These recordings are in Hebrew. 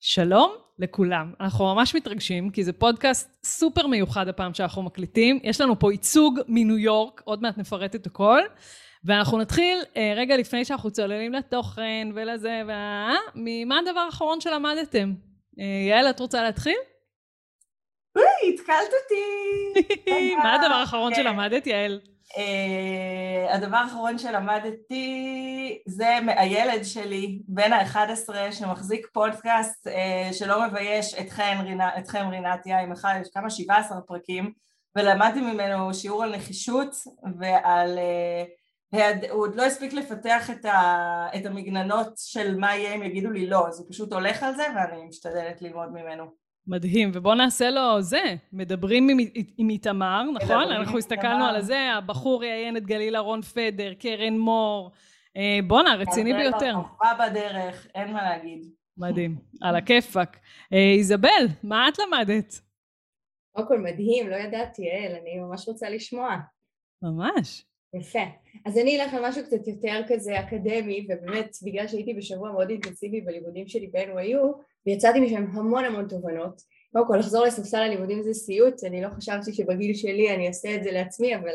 שלום לכולם, אנחנו ממש מתרגשים כי זה פודקאסט סופר מיוחד הפעם שאנחנו מקליטים, יש לנו פה ייצוג מניו יורק, עוד מעט נפרט את הכל, ואנחנו נתחיל רגע לפני שאנחנו צוללים לתוכן ולזה, ממה הדבר האחרון שלמדתם? יעל, את רוצה להתחיל? התקלת אותי! מה הדבר האחרון שלמדת, יעל? הדבר האחרון שלמדתי זה מהילד שלי, בן ה-11, שמחזיק פודקאסט שלא מבייש אתכם רינתיה, עם כמה 17 פרקים, ולמדתי ממנו שיעור על נחישות ועל... הוא עוד לא הספיק לפתח את המגננות של מה יהיה אם יגידו לי לא, אז הוא פשוט הולך על זה ואני משתדלת ללמוד ממנו. מדהים, ובואו נעשה לו זה, מדברים עם איתמר, נכון? אנחנו הסתכלנו על זה, הבחור יעיין את גלילה רון פדר, קרן מור, בונה, רציני ביותר. חובה בדרך, אין מה להגיד. מדהים, על הכיפק. איזבל, מה את למדת? קודם כל מדהים, לא ידעתי, יעל, אני ממש רוצה לשמוע. ממש. יפה. אז אני אלך על משהו קצת יותר כזה אקדמי, ובאמת בגלל שהייתי בשבוע מאוד אינטנסיבי בלימודים שלי ב-NYU, ויצאתי משם המון המון תובנות. קודם כל, לחזור לספסל הלימודים זה סיוט, אני לא חשבתי שבגיל שלי אני אעשה את זה לעצמי, אבל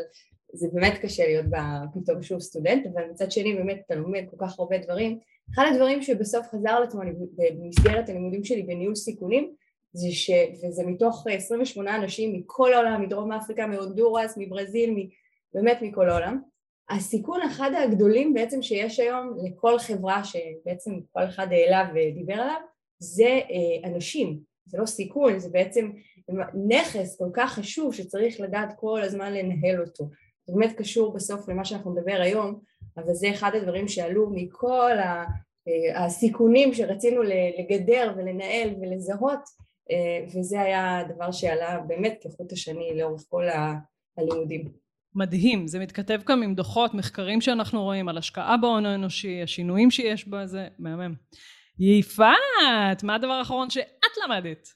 זה באמת קשה להיות פתאום שוב סטודנט, אבל מצד שני באמת אתה לומד כל כך הרבה דברים. אחד הדברים שבסוף חזר לעצמו במסגרת הלימודים שלי בניהול סיכונים, וזה מתוך 28 אנשים מכל העולם, מדרום אפריקה, מהונדורס, מברזיל, באמת מכל העולם. הסיכון אחד הגדולים בעצם שיש היום לכל חברה שבעצם כל אחד העלה ודיבר עליו, זה אנשים, זה לא סיכון, זה בעצם נכס כל כך חשוב שצריך לדעת כל הזמן לנהל אותו. זה באמת קשור בסוף למה שאנחנו מדבר היום, אבל זה אחד הדברים שעלו מכל הסיכונים שרצינו לגדר ולנהל ולזהות, וזה היה הדבר שעלה באמת כחוט השני לאורך כל הלימודים. מדהים, זה מתכתב גם עם דוחות, מחקרים שאנחנו רואים על השקעה בהון האנושי, השינויים שיש בה, זה מהמם. יפעת, מה הדבר האחרון שאת למדת?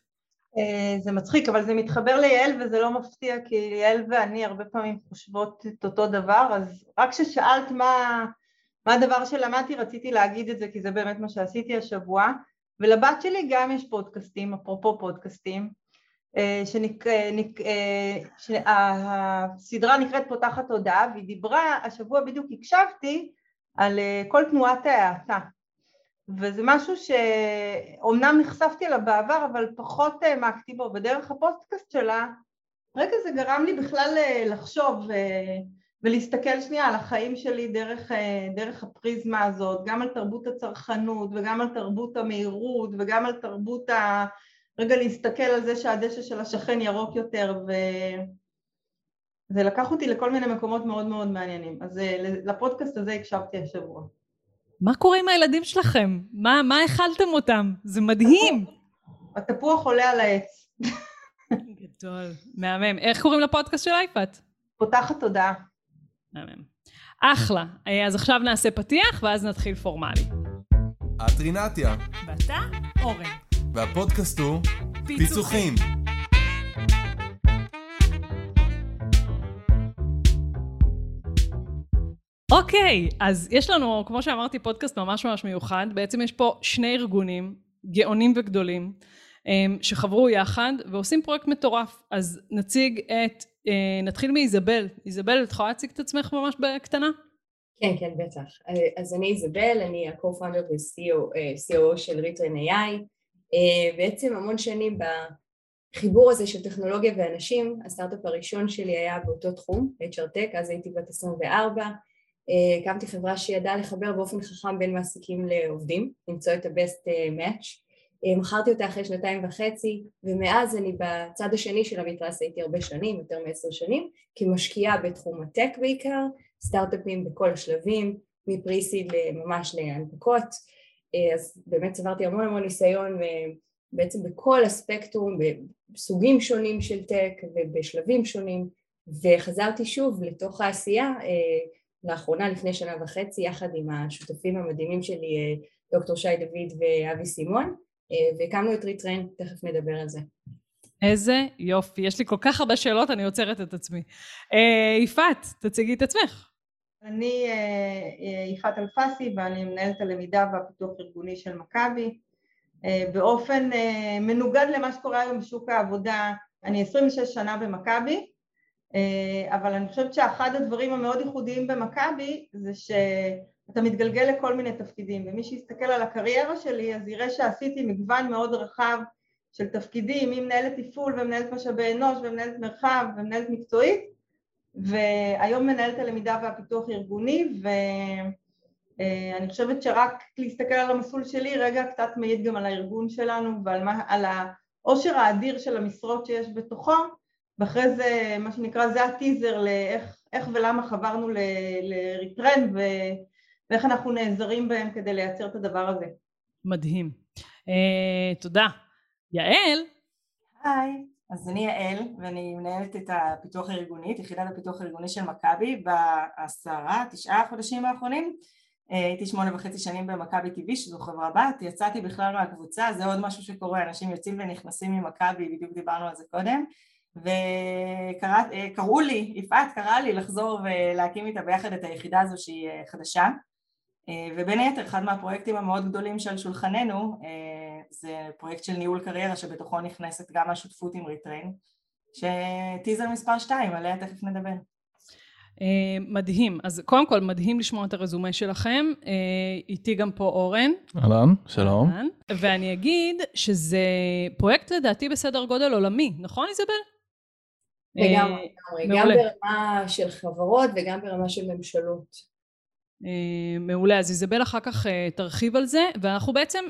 זה מצחיק, אבל זה מתחבר ליעל וזה לא מפתיע, כי יעל ואני הרבה פעמים חושבות את אותו דבר, אז רק ששאלת מה הדבר שלמדתי, רציתי להגיד את זה, כי זה באמת מה שעשיתי השבוע, ולבת שלי גם יש פודקאסטים, אפרופו פודקאסטים, שהסדרה נקראת פותחת תודעה, והיא דיברה, השבוע בדיוק הקשבתי על כל תנועת ההאטה, וזה משהו שאומנם נחשפתי אליו בעבר, אבל פחות העמקתי בו, בדרך הפודקאסט שלה, רגע זה גרם לי בכלל לחשוב ולהסתכל שנייה על החיים שלי דרך הפריזמה הזאת, גם על תרבות הצרכנות וגם על תרבות המהירות וגם על תרבות רגע להסתכל על זה שהדשא של השכן ירוק יותר, וזה לקח אותי לכל מיני מקומות מאוד מאוד מעניינים. אז לפודקאסט הזה הקשבתי השבוע. מה קורה עם הילדים שלכם? מה אכלתם אותם? זה מדהים. התפוח עולה על העץ. גדול, מהמם. איך קוראים לפודקאסט של אייפת? פותחת תודעה. מהמם. אחלה. אז עכשיו נעשה פתיח ואז נתחיל פורמלי. את רינתיה. ואתה אורן. והפודקאסט הוא פיצוחים. אוקיי, אז יש לנו, כמו שאמרתי, פודקאסט ממש ממש מיוחד. בעצם יש פה שני ארגונים, גאונים וגדולים, שחברו יחד ועושים פרויקט מטורף. אז נתחיל מאיזבל. איזבל, את יכולה להציג את עצמך ממש בקטנה? כן, בטח. אז אני איזבל, אני ה-co-founder ו-COO של ReTrain.ai. בעצם המון שנים בחיבור הזה של טכנולוגיה ואנשים, הסטארט-אפ הראשון שלי היה באותו תחום, HR-Tech, אז הייתי בת 24, הקמתי חברה שידעה לחבר באופן חכם בין מעסיקים לעובדים, למצוא את ה-best match, מכרתי אותה אחרי 2.5, ומאז אני בצד השני של המתרס הייתי הרבה שנים, יותר מ10 שנים, כמשקיעה בתחום הטק בעיקר, סטארט-אפים בכל השלבים, מפריסיד ממש להנפקות, אז באמת צברתי המון המון ניסיון בעצם בכל הספקטרום, בסוגים שונים של טק ובשלבים שונים, וחזרתי שוב לתוך העשייה לאחרונה לפני 1.5 יחד עם השותפים המדהימים שלי דוקטור שי דוד ואבי סימון, והקמנו את ריטריין, תכף נדבר על זה. איזה יופי, יש לי כל כך הרבה שאלות, אני עוצרת את עצמי. יפעת, תציגי את עצמך. אני יפעת אלפסי ואני מנהלת הלמידה והפיתוח ארגוני של מכבי. באופן מנוגד למה שקורה היום בשוק העבודה. אני 26 שנה במכבי, אבל אני חושבת שאחד הדברים המאוד ייחודיים במכבי זה שאתה מתגלגל לכל מיני תפקידים, ומי שיסתכל על הקריירה שלי אז יראה שעשיתי מגוון מאוד רחב של תפקידים, היא מנהלת תפעול ומנהלת משאבי אנוש ומנהלת מרחב ומנהלת מקצועית, והיום מנהלת הלמידה והפיתוח הארגוני. ואני חושבת שרק להסתכל על המסלול שלי רגע קצת מעיד גם על הארגון שלנו ועל על העושר האדיר של המשרות שיש בתוכו, ואחרי זה מה שנקרא זה הטיזר לאיך ולמה חברנו לריטרנד ואיך אנחנו נעזרים בהם כדי לייצר את הדבר הזה. מדהים, תודה. יעל? היי, אז אני יעל ואני מנהלת את הפיתוח הארגוני, את יחידת הפיתוח הארגוני של מכבי ב9 החודשים האחרונים. הייתי 8.5 שנים במכבי TV שזו חברה בת, יצאתי בכלל מהקבוצה, זה עוד משהו שקורה, אנשים יוצאים ונכנסים ממכבי, בדיוק דיברנו על זה קודם, וקראו לי, יפעת קראה לי לחזור ולהקים איתה ביחד את היחידה הזו שהיא חדשה, ובין היתר אחד מהפרויקטים המאוד גדולים של שולחננו זה פרויקט של ניהול קריירה שבתוכו נכנסת גם השותפות עם ריטרן, שטיזר מספר 2, עליה תכף נדבר. מדהים, אז קודם כל מדהים לשמוע את הרזומה שלכם, איתי גם פה אורן. אהלן, שלום. אהלן. ואני אגיד שזה פרויקט לדעתי בסדר גודל עולמי, נכון איזבל? לגמרי, גם ברמה של חברות וגם ברמה של ממשלות. מעולה, אז איזבל אחר כך תרחיב על זה, ואנחנו בעצם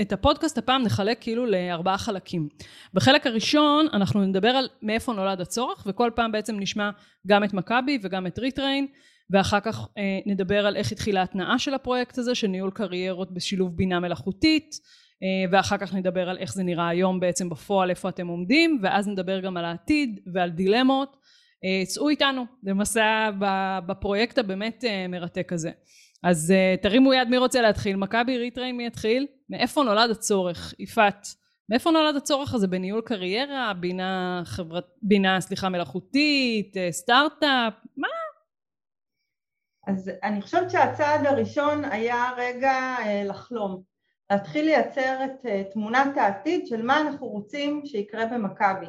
את הפודקאסט הפעם נחלק כאילו ל4 חלקים. בחלק הראשון אנחנו נדבר על מאיפה נולד הצורך, וכל פעם בעצם נשמע גם את מכבי וגם את ריטרן, ואחר כך נדבר על איך התחילה התנעה של הפרויקט הזה של ניהול קריירות בשילוב בינה מלאכותית, ואחר כך נדבר על איך זה נראה היום בעצם בפועל, איפה אתם עומדים, ואז נדבר גם על העתיד ועל דילמות. צאו איתנו למסע בפרויקט הבאמת מרתק הזה. אז תרימו יד, מי רוצה להתחיל? מכבי, ריטרן, מי יתחיל? מאיפה נולד הצורך? יפעת, מאיפה נולד הצורך הזה בניהול קריירה, בינה מלאכותית, סטארט-אפ, מה? אז אני חושבת שהצעד הראשון היה רגע לחלום, להתחיל לייצר את תמונת העתיד של מה אנחנו רוצים שיקרה במכבי.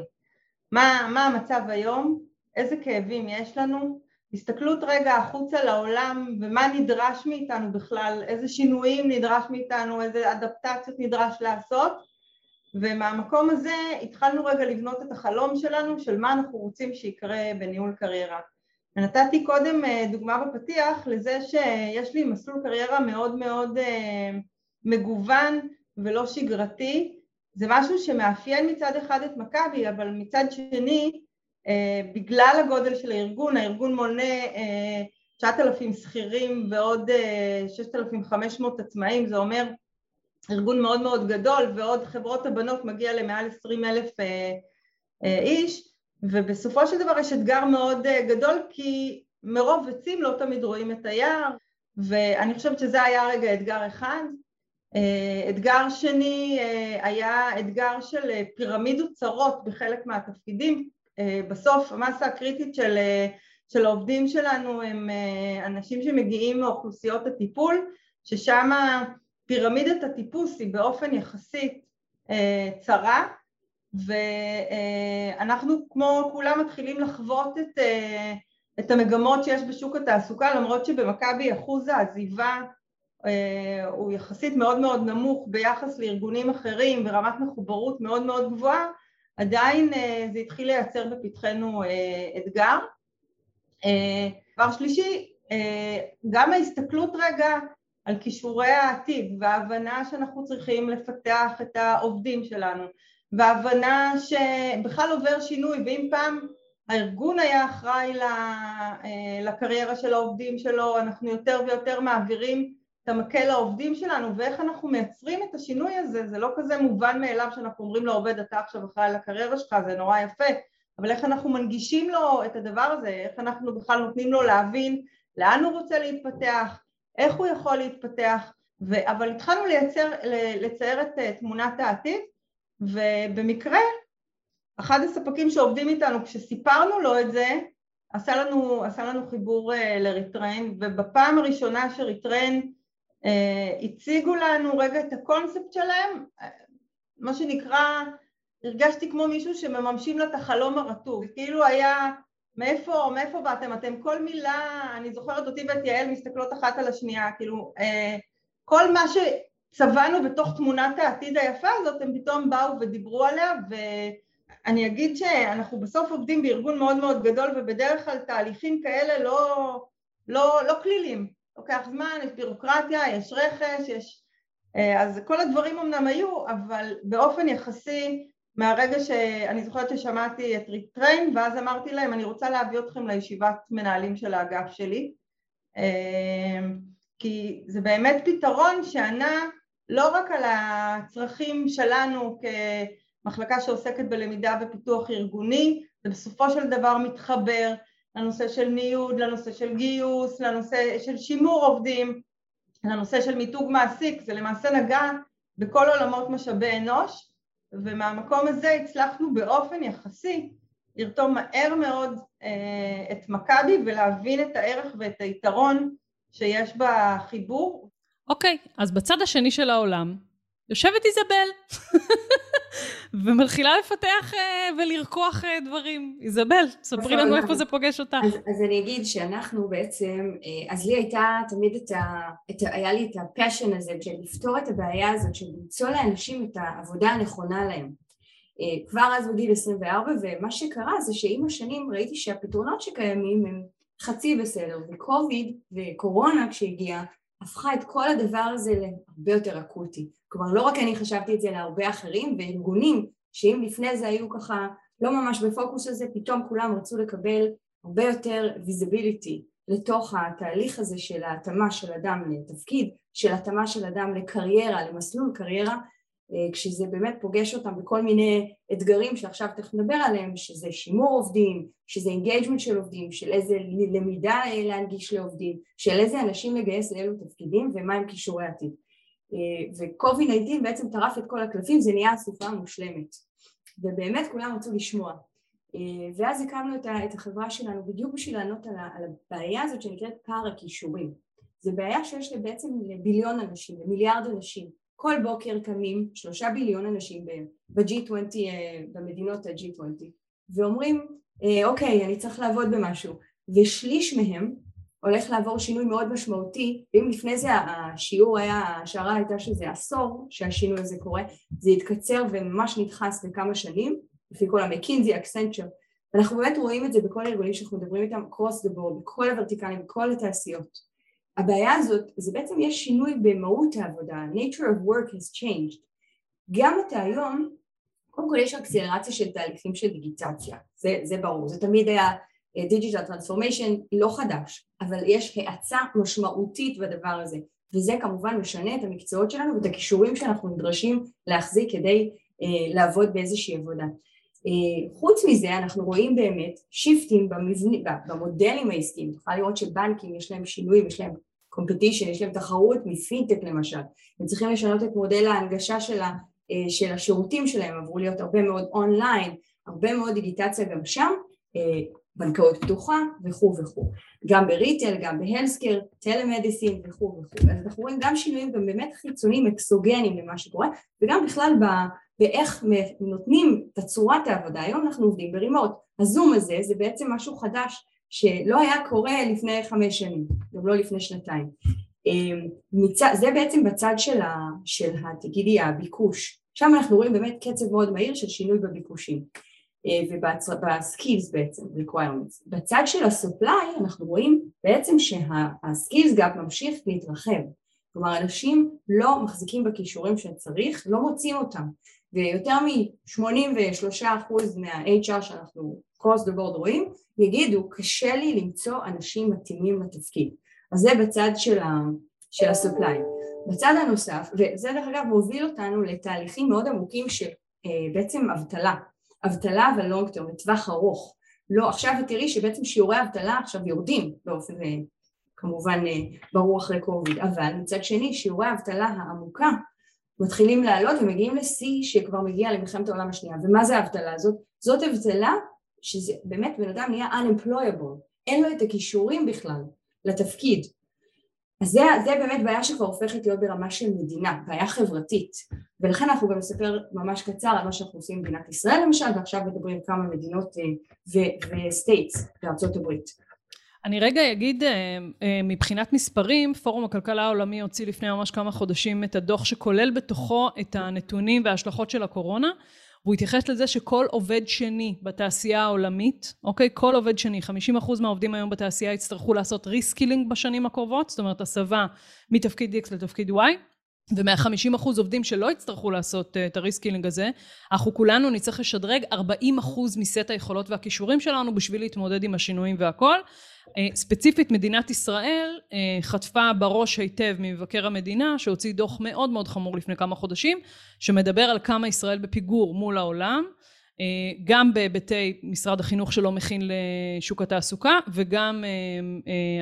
מה המצב היום? איזה כאבים יש לנו, הסתכלות רגע החוצה לעולם ומה נדרש מאיתנו בכלל, איזה שינויים נדרש מאיתנו, איזה אדפטציות נדרש לעשות, ומהמקום הזה התחלנו רגע לבנות את החלום שלנו של מה אנחנו רוצים שיקרה בניהול קריירה. ונתתי קודם דוגמה בפתיח לזה שיש לי מסלול קריירה מאוד מאוד מגוון ולא שגרתי, זה משהו שמאפיין מצד אחד את מכבי, אבל מצד שני בגלל הגודל של הארגון מונה 9,000 שכירים ועוד 6,500 עצמאים, זה אומר ארגון מאוד מאוד גדול, ועוד חברות הבנות מגיע למעל 20,000 איש, ובסופו של דבר יש אתגר מאוד גדול, כי מרוב עצים לא תמיד רואים את היער, ואני חושבת שזה היה רגע אתגר אחד. אתגר שני היה אתגר של פירמידות צרות בחלק מהתפקידים, בסוף המסה הקריטית של העובדים שלנו הם אנשים שמגיעים מאוכלוסיות הטיפול, ששם פירמידת הטיפוס היא באופן יחסית צרה, ואנחנו כמו כולם מתחילים לחוות את המגמות שיש בשוק התעסוקה, למרות שבמכבי אחוז העזיבה הוא יחסית מאוד מאוד נמוך ביחס לארגונים אחרים ורמת מחוברות מאוד מאוד גבוהה, עדיין זה התחיל לייצר בפתחנו אתגר. דבר שלישי, גם ההסתכלות רגע על כישורי העתיד, וההבנה שאנחנו צריכים לפתח את העובדים שלנו, וההבנה שבכלל עובר שינוי, ואם פעם הארגון היה אחראי לקריירה של העובדים שלו, אנחנו יותר ויותר מעבירים את המקל לעובדים שלנו, ואיך אנחנו מייצרים את השינוי הזה, זה לא כזה מובן מאליו שאנחנו אומרים לעובד, אתה עכשיו אחראי לקריירה שלך, זה נורא יפה, אבל איך אנחנו מנגישים לו את הדבר הזה, איך אנחנו בכלל נותנים לו להבין לאן הוא רוצה להתפתח, איך הוא יכול להתפתח, אבל התחלנו לצייר את תמונת העתיד, ובמקרה, אחד הספקים שעובדים איתנו, כשסיפרנו לו את זה, עשה לנו חיבור לריטרן, ובפעם הראשונה שריטרן הציגו לנו רגע את הקונספט שלהם, מה שנקרא, הרגשתי כמו מישהו שמממשים לה את החלום הרטוב, כאילו היה, מאיפה באתם, אתם כל מילה, אני זוכרת אותי ואת יעל מסתכלות אחת על השנייה, כאילו, כל מה שצבענו בתוך תמונת העתיד היפה הזאת, הם פתאום באו ודיברו עליה, ואני אגיד שאנחנו בסוף עובדים בארגון מאוד מאוד גדול, ובדרך כלל תהליכים כאלה לא כלילים, לוקח זמן, יש בירוקרטיה, יש רכש, יש... אז כל הדברים אמנם היו, אבל באופן יחסי, מהרגע שאני זוכרת ששמעתי את ריטריין, ואז אמרתי להם, אני רוצה להביא אתכם לישיבת מנהלים של האגף שלי, כי זה באמת פתרון שענה לא רק על הצרכים שלנו כמחלקה שעוסקת בלמידה ופיתוח ארגוני, זה בסופו של דבר מתחבר לנושא של ניוד, לנושא של גיוס, לנושא של שימור עובדים, לנושא של מיתוג מעסיק, זה למעשה נגע בכל עולמות משאבי אנוש, ומהמקום הזה הצלחנו באופן יחסי לרתום מהר מאוד את מכבי ולהבין את הערך ואת היתרון שיש בחיבור. אוקיי, אז בצד השני של העולם יושבת איזבל ומתחילה לפתח ולרקוח דברים. איזבל, ספרי לנו איפה זה פוגש אותך. אז אני אגיד שאנחנו בעצם, אז לי הייתה תמיד היה לי את הפשן הזה של לפתור את הבעיה הזאת, של למצוא לאנשים את העבודה הנכונה להם. כבר אז בגיל 24, ומה שקרה זה שעם השנים ראיתי שהפתרונות שקיימים הם חצי בסדר, וקוביד וקורונה כשהגיעה, הפכה את כל הדבר הזה להרבה יותר אקוטי. כלומר, לא רק אני חשבתי את זה להרבה אחרים, וארגונים שאם לפני זה היו ככה לא ממש בפוקוס הזה, פתאום כולם רצו לקבל הרבה יותר ויזיביליטי לתוך התהליך הזה של ההתאמה של אדם לתפקיד, של התאמה של אדם לקריירה, למסלול קריירה, כשזה באמת פוגש אותם בכל מיני אתגרים שעכשיו תכף נדבר עליהם, שזה שימור עובדים, שזה אינגייג'מנט של עובדים, של איזה למידה להנגיש לעובדים, של איזה אנשים לגייס לאלו תפקידים ומה הם כישורי עתיד. ו-COVID-19 בעצם טרף את כל הקלפים, זה נהיה הסופה המושלמת. ובאמת כולם רצו לשמוע. ואז הקמנו את החברה שלנו בדיוק בשביל לענות על הבעיה הזאת שנקראת פער הכישורים. זה בעיה שיש בעצם לביליון אנשים, למיליארד אנשים. כל בוקר קמים 3 ביליון אנשים ב-G20, במדינות ה-G20, ואומרים, אוקיי, אני צריך לעבוד במשהו, ושליש מהם הולך לעבור שינוי מאוד משמעותי, ואם לפני זה ההשערה הייתה שזה עשור שהשינוי הזה קורה, זה התקצר וממש נדחס לכמה שנים, לפי כל המקינזי, אקסנצ'ר, ואנחנו באמת רואים את זה בכל הארגונים שאנחנו מדברים איתם, קרוס דבור, בכל הוורטיקלים, בכל התעשיות. הבעיה הזאת, זה בעצם יש שינוי במהות העבודה, nature of work has changed. גם אתה היום, קודם כל יש אקסלרציה של תהליכים של דיגיטציה, זה ברור, זה תמיד היה digital transformation, לא חדש, אבל יש האצה משמעותית בדבר הזה, וזה כמובן משנה את המקצועות שלנו ואת הכישורים שאנחנו נדרשים להחזיק כדי לעבוד באיזושהי עבודה. חוץ מזה אנחנו רואים באמת שיפטים במודלים העסקיים, אתה יכול לראות שבנקים יש להם שינויים, יש להם קומפטישן, יש להם תחרות מפינטק למשל, הם צריכים לשנות את מודל ההנגשה של השירותים שלהם, עברו להיות הרבה מאוד אונליין, הרבה מאוד דיגיטציה גם שם, בנקאות פתוחה וכו' וכו', גם בריטל, גם בהלסקר, טלמדיסין וכו' וכו', אז אנחנו רואים גם שינויים באמת חיצוניים, אקסוגנים למה שקורה, וגם בכלל ואיך נותנים את צורת העבודה. היום אנחנו עובדים ברימוט, הזום הזה זה בעצם משהו חדש שלא היה קורה לפני 5 שנים, גם לא לפני 2 שנתיים. זה בעצם בצד של תגידי הביקוש, שם אנחנו רואים באמת קצב מאוד מהיר של שינוי בביקושים ובסקילס בעצם, requirements. בצד של ה-supply אנחנו רואים בעצם שהסקילס גאפ ממשיך להתרחב, כלומר אנשים לא מחזיקים בכישורים שצריך, לא מוצאים אותם, ויותר מ-83% מה-HR שאנחנו cross the board רואים, יגידו, קשה לי למצוא אנשים מתאימים לתפקיד. אז זה בצד של ה-supply. בצד הנוסף, וזה דרך אגב מוביל אותנו לתהליכים מאוד עמוקים של בעצם אבטלה, אבטלה ולונג-טרם, לטווח ארוך. לא, עכשיו תראי שבעצם שיעורי האבטלה עכשיו יורדים באופן כמובן ברור אחרי קוביד, אבל מצד שני שיעורי האבטלה העמוקה, מתחילים לעלות ומגיעים לשיא שכבר מגיע למלחמת העולם השנייה. ומה זה האבטלה הזאת? זאת הבטלה שזה באמת בן אדם נהיה unemployable, אין לו את הכישורים בכלל לתפקיד. אז זה באמת בעיה שכבר הופכת להיות ברמה של מדינה, בעיה חברתית, ולכן אנחנו גם נספר ממש קצר על מה שאנחנו עושים במדינת ישראל למשל, ועכשיו מדברים כמה מדינות וסטייטס בארצות הברית. אני רגע אגיד, מבחינת מספרים, פורום הכלכלה העולמי הוציא לפני ממש כמה חודשים את הדוח שכולל בתוכו את הנתונים וההשלכות של הקורונה, והוא התייחס לזה שכל עובד שני בתעשייה העולמית, אוקיי, כל עובד שני, 50% מהעובדים היום בתעשייה יצטרכו לעשות ריסקילינג בשנים הקרובות, זאת אומרת הסבה מתפקיד X לתפקיד Y, ומה-50% עובדים שלא יצטרכו לעשות את הריסקילינג הזה, אנחנו כולנו נצטרך לשדרג 40% מסט היכולות והכישורים שלנו בשביל להתמודד עם השינויים והכל. ספציפית מדינת ישראל חטפה בראש היטב ממבקר המדינה שהוציא דוח מאוד מאוד חמור לפני כמה חודשים שמדבר על כמה ישראל בפיגור מול העולם, גם בהיבטי משרד החינוך שלא מכין לשוק התעסוקה וגם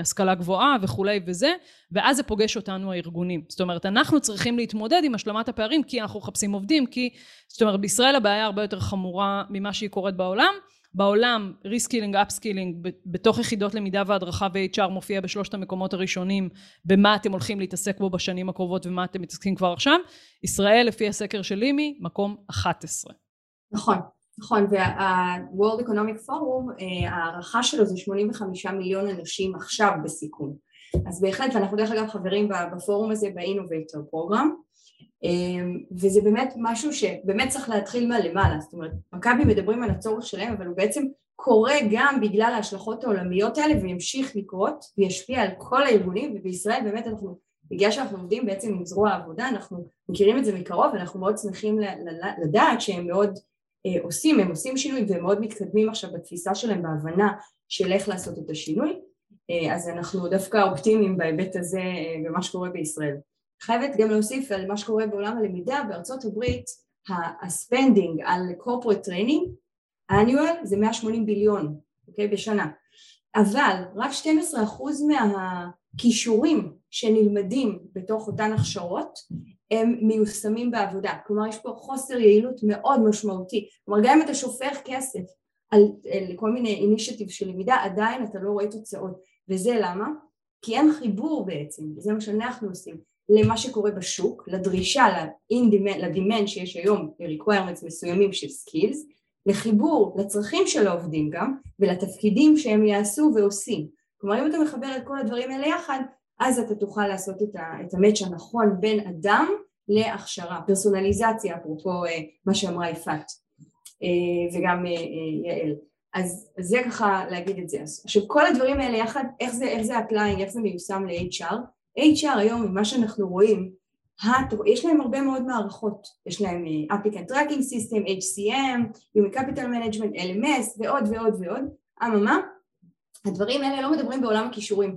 השכלה גבוהה וכולי וזה, ואז זה פוגש אותנו הארגונים. זאת אומרת אנחנו צריכים להתמודד עם השלמת הפערים כי אנחנו מחפשים עובדים, כי זאת אומרת בישראל הבעיה הרבה יותר חמורה ממה שהיא קורית בעולם. בעולם ריסקילינג, אפסקילינג, בתוך יחידות למידה והדרכה ו-HR מופיע בשלושת המקומות הראשונים, במה אתם הולכים להתעסק בו בשנים הקרובות ומה אתם מתעסקים כבר עכשיו. ישראל לפי הסקר של לימי, מקום 11. נכון, נכון, וה-World Economic Forum, הערכה שלו זה 85 מיליון אנשים עכשיו בסיכון. אז בהחלט, ואנחנו דרך אגב חברים בפורום הזה, ב-Innovator Program, וזה באמת משהו שבאמת צריך להתחיל מהלמעלה, זאת אומרת, מכבי מדברים על הצורך שלהם, אבל הוא בעצם קורה גם בגלל ההשלכות העולמיות האלה, וימשיך לקרות, וישפיע על כל הארגונים, ובישראל באמת אנחנו, בגלל שאנחנו עובדים בעצם עם זרוע העבודה, אנחנו מכירים את זה מקרוב, ואנחנו מאוד שמחים לדעת שהם מאוד עושים, הם עושים שינוי, והם מאוד מתקדמים עכשיו בתפיסה שלהם, בהבנה של איך לעשות את השינוי, אז אנחנו דווקא אופטימיים בהיבט הזה, במה שקורה בישראל. חייבת גם להוסיף על מה שקורה בעולם הלמידה, בארצות הברית, הספנדינג על corporate training, annual, זה 180 ביליון, אוקיי, בשנה. אבל רק 12% מהכישורים שנלמדים בתוך אותן הכשרות, הם מיושמים בעבודה. כלומר, יש פה חוסר יעילות מאוד משמעותי. כלומר, גם אם אתה שופך כסף על כל מיני אינישטיב של למידה, עדיין אתה לא רואה תוצאות. וזה למה? כי אין חיבור בעצם, וזה מה שאנחנו עושים. למה שקורה בשוק, לדרישה, לדימן שיש היום requirements מסוימים של skills, לחיבור, לצרכים של העובדים גם, ולתפקידים שהם יעשו ועושים. כלומר, אם אתה מחבר את כל הדברים האלה יחד, אז אתה תוכל לעשות את המאץ' הנכון בין אדם להכשרה, פרסונליזציה, אפרופו מה שאמרה יפעת, וגם יעל. אז זה ככה להגיד את זה. עכשיו, כל הדברים האלה יחד, איך זה applying, איך זה מיושם ל-HR, HR היום, ממה שאנחנו רואים, יש להם הרבה מאוד מערכות, יש להם Applicant Tracking System, HCM, Human Capital Management, LMS ועוד ועוד ועוד, אממה, הדברים האלה לא מדברים בעולם הכישורים,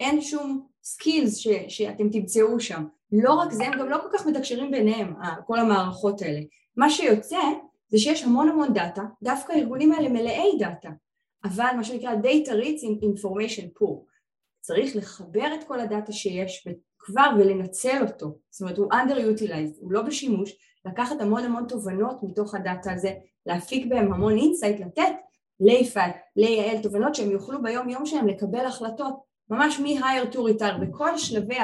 אין שום סקילס שאתם תמצאו שם, לא רק זה, הם גם לא כל כך מתקשרים ביניהם, כל המערכות האלה, מה שיוצא זה שיש המון המון דאטה, דווקא הארגונים האלה מלאי דאטה, אבל מה שנקרא Data Rich Information Pool, צריך לחבר את כל הדאטה שיש כבר ולנצל אותו, זאת אומרת הוא underutilized, הוא לא בשימוש, לקחת המון המון תובנות מתוך הדאטה הזה, להפיק בהם המון אינסייט, לתת ליפעת, לייעל, תובנות שהם יוכלו ביום יום שהם לקבל החלטות, ממש מ-hire to retire, בכל שלבי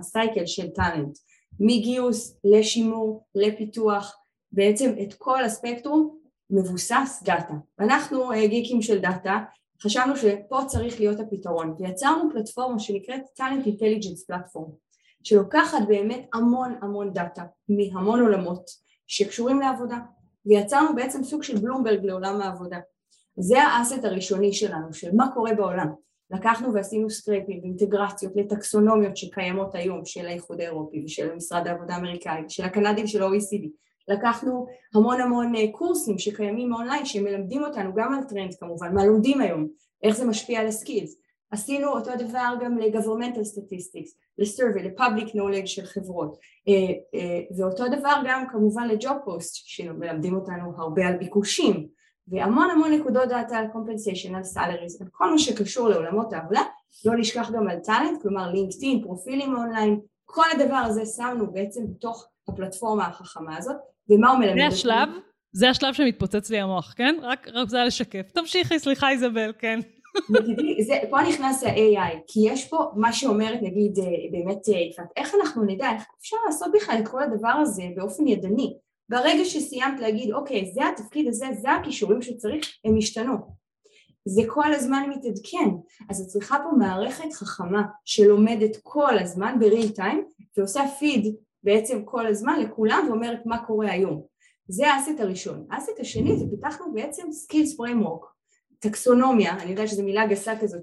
הסייקל של טאלנט, מגיוס, לשימור, לפיתוח, בעצם את כל הספקטרום מבוסס דאטה, ואנחנו גיקים של דאטה, חשבנו שפה צריך להיות הפתרון, ויצרנו פלטפורמה שנקראת Talent Intelligence Platform, שלוקחת באמת המון המון דאטה, מהמון עולמות שקשורים לעבודה, ויצרנו בעצם סוג של בלומברג לעולם העבודה. זה האסט הראשוני שלנו, של מה קורה בעולם. לקחנו ועשינו סקרייפים, אינטגרציות לטקסונומיות שקיימות היום, של האיחוד האירופי, ושל משרד העבודה האמריקאי, של הקנדים, של ה-OECD. לקחנו המון המון קורסים שקיימים אונליין שמלמדים אותנו גם על טרנד כמובן, מה לומדים היום, איך זה משפיע על הסקילס. עשינו אותו דבר גם לגוברמנטל סטטיסטיקס, לסרוויי, לפאבליק נולדג' של חברות, ואותו דבר גם כמובן לג'וב פוסט שמלמדים אותנו הרבה על ביקושים, והמון המון נקודות דאטה על קומפנסיישן, על סלריז, על כל מה שקשור לעולמות העבודה, לא נשכח גם על טאלנט, כלומר לינקדאין, פרופילים אונליין, כל הדבר הזה שמנו בעצם בתוך הפלטפורמה החכמה הזאת, ומה הוא מלמד? זה השלב שמתפוצץ לי המוח, כן? רק זה היה לשקף. תמשיכי, סליחה איזבל, כן. פה נכנס ה-AI, כי יש פה מה שאומרת, נגיד, באמת, איך אנחנו נדע, איך אפשר לעשות בכלל את כל הדבר הזה באופן ידני? ברגע שסיימת להגיד, אוקיי, זה התפקיד הזה, זה הכישורים שצריך, הם השתנו. זה כל הזמן מתעדכן, אז את צריכה פה מערכת חכמה שלומדת כל הזמן ב-real time, ועושה פיד בעצם כל הזמן לכולם ואומרת מה קורה היום. זה האסט הראשון. האסט השני זה פיתחנו בעצם skills framework, טקסונומיה, אני יודעת שזו מילה גסה כזאת,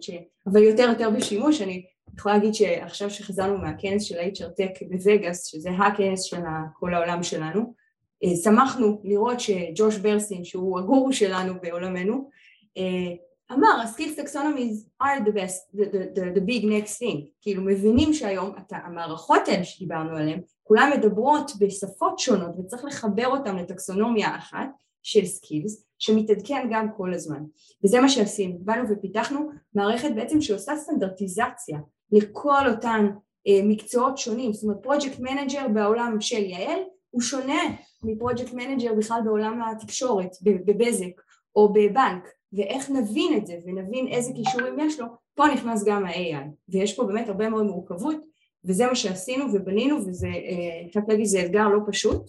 אבל יותר בשימוש, אני יכולה להגיד שעכשיו שחזרנו מהכנס של ה-HRTech בווגאס, שזה הכנס של כל העולם שלנו, שמחנו לראות שג'וש ברסין, שהוא הגורו שלנו בעולמנו, אמר, ה-skills taxonomies are the best, the big next thing. כאילו מבינים שהיום המערכות האלה שדיברנו עליהן, כולן מדברות בשפות שונות וצריך לחבר אותן לטקסונומיה אחת של skills, שמתעדכן גם כל הזמן. וזה מה שעשינו, באנו ופיתחנו מערכת בעצם שעושה סטנדרטיזציה לכל אותן מקצועות שונים. זאת אומרת, project manager בעולם של יעל הוא שונה מפרוג'קט מנג'ר בכלל בעולם התקשורת, בבזק או בבנק. ואיך נבין את זה ונבין איזה קישורים יש לו, פה נכנס גם ה-AI, ויש פה באמת הרבה מאוד מורכבות, וזה מה שעשינו ובנינו, וזה, אפשר להגיד, זה אתגר לא פשוט,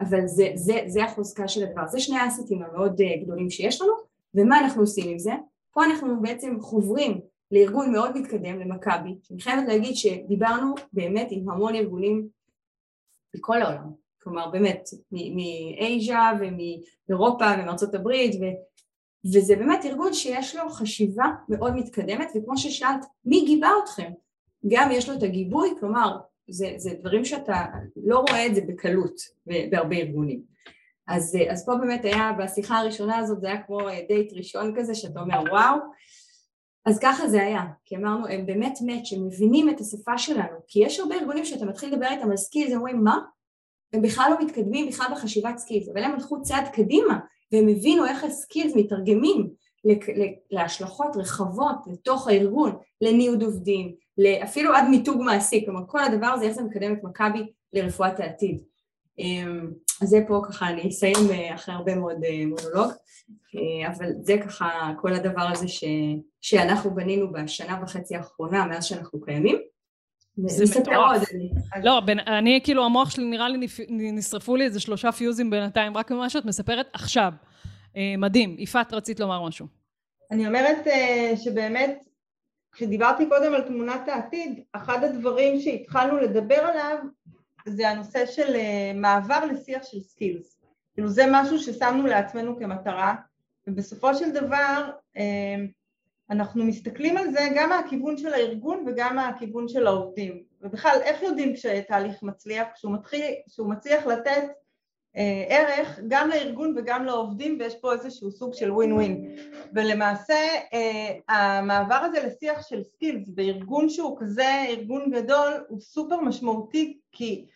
אבל זה החוזקה של הדבר. זה שני האסטים המאוד גדולים שיש לנו, ומה אנחנו עושים עם זה? פה אנחנו בעצם חוברים לארגון מאוד מתקדם, למכבי, שאני חייבת להגיד שדיברנו באמת עם המון ארגונים בכל העולם, כלומר באמת מאזיה ומאירופה ומארצות הברית, וזה באמת ארגון שיש לו חשיבה מאוד מתקדמת, וכמו ששאלת, מי גיבה אתכם? גם יש לו את הגיבוי, כלומר, זה דברים שאתה לא רואה את זה בקלות בהרבה ארגונים. אז פה באמת היה, בשיחה הראשונה הזאת, זה היה כמו דייט ראשון כזה, שאתה אומר וואו, אז ככה זה היה, כי אמרנו, הם באמת שמבינים את השפה שלנו, כי יש הרבה ארגונים שאתה מתחיל לדבר איתם על סקילס, הם אומרים מה? הם בכלל לא מתקדמים בכלל בחשיבת סקילס, אבל הם הלכו צעד קדימה, והם הבינו איך הסקילס מתרגמים להשלכות רחבות לתוך הארגון, לניוד עובדים, אפילו עד מיתוג מעסיק, כלומר כל הדבר הזה, איך זה מקדם את מכבי לרפואת העתיד. אז זה פה ככה, אני אסיים אחרי הרבה מאוד מונולוג, אבל זה ככה כל הדבר הזה שאנחנו בנינו בשנה וחצי האחרונה, מאז שאנחנו קיימים. זה מטורף. לא, אני כאילו המוח שלי נראה לי נשרפו לי איזה 3 פיוזים בינתיים, רק ממה שאת מספרת עכשיו. מדהים. יפעת, רצית לומר משהו. אני אומרת שבאמת, כשדיברתי קודם על תמונת העתיד, אחד הדברים שהתחלנו לדבר עליו, זה הנושא של מעבר לשיח של סקילס. כאילו זה משהו ששמנו לעצמנו כמטרה, ובסופו של דבר אנחנו מסתכלים על זה גם מהכיוון של הארגון וגם מהכיוון של העובדים. ובכלל, איך יודעים כשתהליך מצליח, כשהוא מצליח לתת ערך גם לארגון וגם לעובדים, ויש פה איזשהו סוג של ווין ווין. ולמעשה המעבר הזה לשיח של סקילס בארגון שהוא כזה, ארגון גדול, הוא סופר משמעותי, כי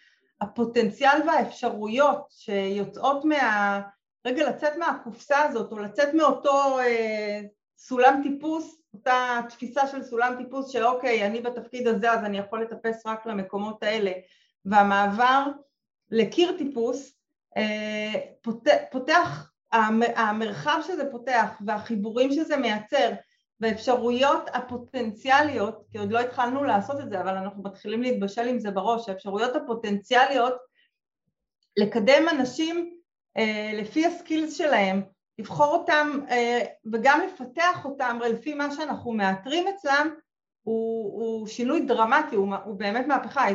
הפוטנציאל והאפשרויות שיוצאות לצאת מהקופסה הזאת, או לצאת מאותו סולם טיפוס, אותה תפיסה של סולם טיפוס של אוקיי, אני בתפקיד הזה אז אני יכול לטפס רק למקומות האלה, והמעבר לקיר טיפוס, פותח, המרחב שזה פותח והחיבורים שזה מייצר והאפשרויות הפוטנציאליות, כי עוד לא התחלנו לעשות את זה, אבל אנחנו מתחילים להתבשל עם זה בראש, האפשרויות הפוטנציאליות לקדם אנשים לפי הסקילס שלהם, לבחור אותם וגם לפתח אותם לפי מה שאנחנו מאתרים אצלם, הוא שינוי דרמטי, הוא באמת מהפכה.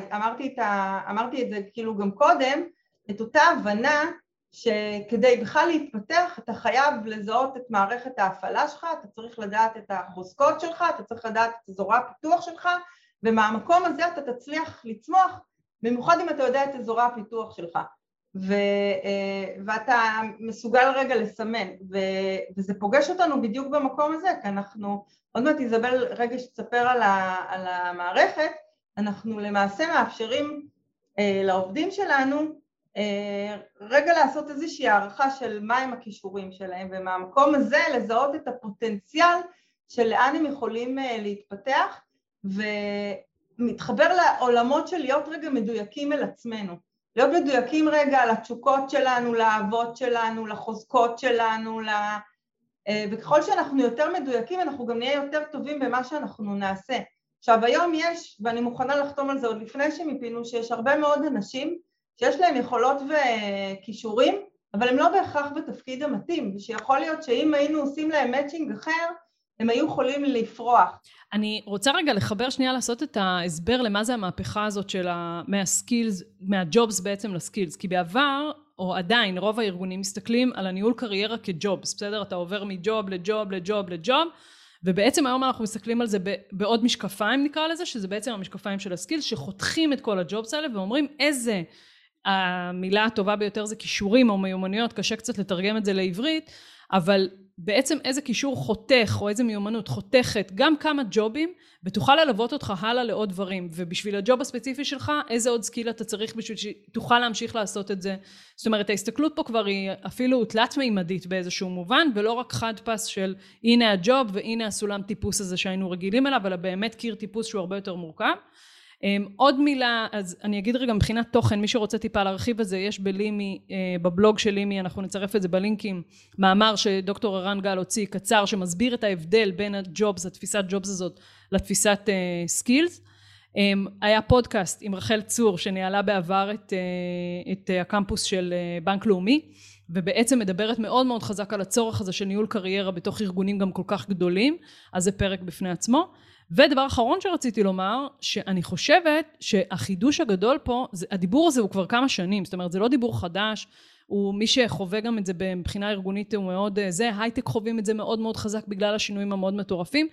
אמרתי את זה כאילו גם קודם, את אותה הבנה שכדי בכלל להתפתח אתה חייב לזהות את מערכת ההפעלה שלך, אתה צריך לדעת את החוזקות שלך, אתה צריך לדעת את אזורי הפיתוח שלך, ומהמקום הזה אתה תצליח לצמוח, במיוחד אם אתה יודע את אזורי הפיתוח שלך, ואתה מסוגל רגע לסמן, וזה פוגש אותנו בדיוק במקום הזה, כי אנחנו, עוד מעט איזבל רגע שתספר על המערכת, אנחנו למעשה מאפשרים לעובדים שלנו רגע לעשות איזושהי הערכה של מהם הכישורים שלהם, ומהמקום הזה לזהות את הפוטנציאל של לאן הם יכולים להתפתח, ומתחבר לעולמות של להיות רגע מדויקים אל עצמנו, להיות מדויקים רגע לתשוקות שלנו, לאהבות שלנו, לחוזקות שלנו, וככל שאנחנו יותר מדויקים, אנחנו גם נהיה יותר טובים במה שאנחנו נעשה. עכשיו, היום יש, ואני מוכנה לחתום על זה עוד לפני שמפינו, שיש הרבה מאוד אנשים שיש להם יכולות וכישורים, אבל הם לא בהכרח בתפקיד המתאים, ושיכול להיות שאם היינו עושים להם מאצ'ינג אחר, הם היו יכולים לפרוח. אני רוצה רגע לחבר שנייה, לעשות את ההסבר למה זה המהפכה הזאת של מהסקילס, מהג'ובס בעצם לסקילס, כי בעבר, או עדיין, רוב הארגונים מסתכלים על הניהול קריירה כג'ובס, בסדר? אתה עובר מג'וב לג'וב לג'וב לג'וב, ובעצם היום אנחנו מסתכלים על זה בעוד משקפיים נקרא לזה, שזה בעצם המשקפיים של הסקילס, שחותכים את כל הג'ובס האלה ואומרים איזה, המילה הטובה ביותר זה כישורים או מיומנויות, קשה קצת לתרגם את זה לעברית, אבל בעצם איזה כישור חותך או איזה מיומנות חותכת גם כמה ג'ובים, ותוכל ללוות אותך הלאה לעוד דברים, ובשביל הג'וב הספציפי שלך, איזה עוד סקיל אתה צריך בשביל שתוכל להמשיך לעשות את זה. זאת אומרת, ההסתכלות פה כבר היא אפילו תלת מימדית באיזשהו מובן, ולא רק חד פס של הנה הג'וב והנה הסולם טיפוס הזה שהיינו רגילים אליו, אלא באמת קיר טיפוס שהוא הרבה יותר מורכב. עוד מילה, אז אני אגיד רגע מבחינת תוכן, מי שרוצה טיפה להרחיב את זה, יש בלימי, בבלוג של לימי, אנחנו נצרף את זה בלינקים, מאמר שדוקטור ערן גל הוציא קצר, שמסביר את ההבדל בין הג'ובס, התפיסת ג'ובס הזאת, לתפיסת סקילס. היה פודקאסט עם רחל צור, שניהלה בעבר את הקמפוס של בנק לאומי, ובעצם מדברת מאוד מאוד חזק על הצורך הזה של ניהול קריירה בתוך ארגונים גם כל כך גדולים, אז זה פרק בפני עצמו. ודבר אחרון שרציתי לומר, שאני חושבת שהחידוש הגדול פה, הדיבור הזה הוא כבר כמה שנים, זאת אומרת זה לא דיבור חדש, ומי שחווה גם את זה מבחינה ארגונית הוא מאוד, זה הייטק חווים את זה מאוד מאוד חזק בגלל השינויים המאוד מטורפים,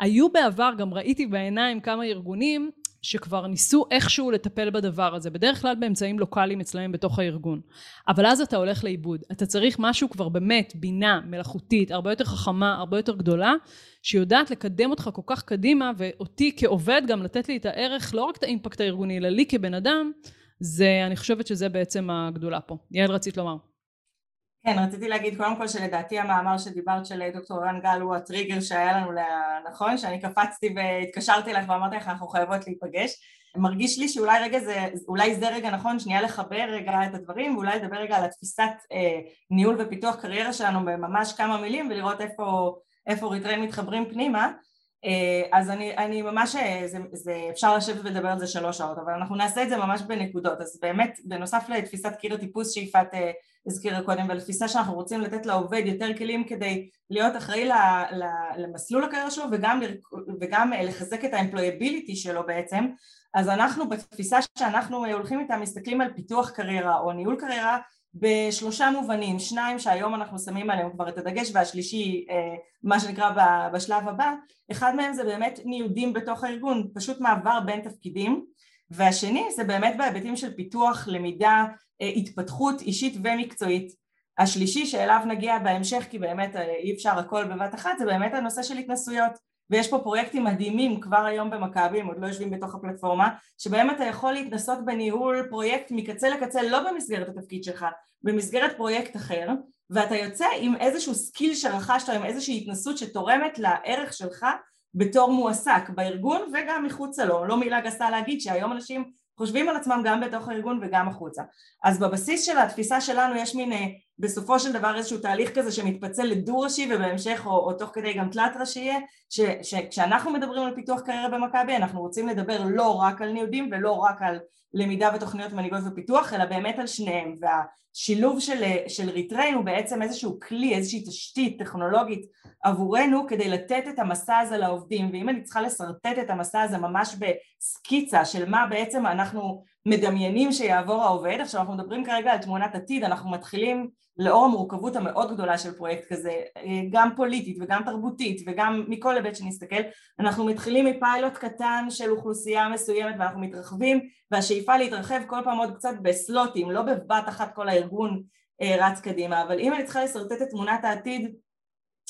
היו בעבר, גם ראיתי בעיניים כמה ארגונים שכבר ניסו איכשהו לטפל בדבר הזה, בדרך כלל באמצעים לוקליים אצלהם בתוך הארגון, אבל אז אתה הולך לאיבוד, אתה צריך משהו כבר באמת בינה מלאכותית, הרבה יותר חכמה, הרבה יותר גדולה, שיודעת לקדם אותך כל כך קדימה, ואותי כעובד גם לתת לי את הערך, לא רק את האימפקט הארגוני, אלא לי כבן אדם, אני חושבת שזה בעצם הגדולה פה. יעל, רצית לומר. כן, רציתי להגיד קודם כל שלדעתי המאמר שדיברת של דוקטור ערן גל הוא הטריגר שהיה לנו נכון, שאני קפצתי והתקשרתי לך ואמרתי לך אנחנו חייבות להיפגש, מרגיש לי שאולי רגע זה, אולי זה רגע נכון שנייה לחבר רגע את הדברים ואולי לדבר רגע על התפיסת ניהול ופיתוח קריירה שלנו בממש כמה מילים ולראות איפה ריטריין מתחברים פנימה, אז אני ממש, אפשר לשבת ולדבר על זה 3 שעות, אבל אנחנו נעשה את זה ממש בנקודות, אז באמת בנוסף לתפיסת קיר הטיפוס שיפעת הזכירה קודם, ולתפיסה שאנחנו רוצים לתת לעובד יותר כלים כדי להיות אחראי למסלול הקריירה שלו, וגם לחזק את האמפלויביליטי שלו בעצם, אז אנחנו בתפיסה שאנחנו הולכים איתה מסתכלים על פיתוח קריירה או ניהול קריירה, בשלושה מובנים, 2 שהיום אנחנו שמים עליהם כבר את הדגש, והשלישי, מה שנקרא בשלב הבא, אחד מהם זה באמת ניודים בתוך הארגון, פשוט מעבר בין תפקידים, והשני זה באמת בהיבטים של פיתוח, למידה, התפתחות אישית ומקצועית. השלישי שאליו נגיע בהמשך, כי באמת אי אפשר הכל בבת אחת, זה באמת הנושא של התנסויות, ויש פה פרויקטים מדהימים כבר היום במכבי, עוד לא יושבים בתוך הפלטפורמה, שבהם אתה יכול להתנסות בניהול פרויקט מקצה לקצה, לא במסגרת התפקיד שלך, במסגרת פרויקט אחר, ואתה יוצא עם איזשהו סקיל שרכשת, עם איזושהי התנסות שתורמת לערך שלך בתור מועסק בארגון וגם מחוצה לו, לא מילה גסה להגיד שהיום אנשים חושבים על עצמם גם בתוך הארגון וגם החוצה. אז בבסיס של התפיסה שלנו יש מין, בסופו של דבר איזשהו תהליך כזה שמתפצל לדו-ראשי ובהמשך או תוך כדי גם תלת-ראשי, שכשאנחנו מדברים על פיתוח קריירה במכבי, אנחנו רוצים לדבר לא רק על ניודים ולא רק על למידה ותוכניות מנהיגות ופיתוח, אלא באמת על שניהם, והשילוב של ריטריין הוא בעצם איזשהו כלי, איזושהי תשתית טכנולוגית עבורנו כדי לתת את המסע הזה לעובדים, ואם אני צריכה לשרטט את המסע הזה ממש בסקיצה של מה בעצם אנחנו מדמיינים שיעבור העובד, עכשיו אנחנו מדברים כרגע על תמונת עתיד, אנחנו מתחילים לאור המורכבות המאוד גדולה של פרויקט כזה, גם פוליטית וגם תרבותית וגם מכל היבט שנסתכל, אנחנו מתחילים מפיילוט קטן של אוכלוסייה מסוימת ואנחנו מתרחבים, והשאיפה להתרחב כל פעם עוד קצת בסלוטים, לא בבת אחת כל הארגון רץ קדימה, אבל אם אני צריכה לשרטט את תמונת העתיד,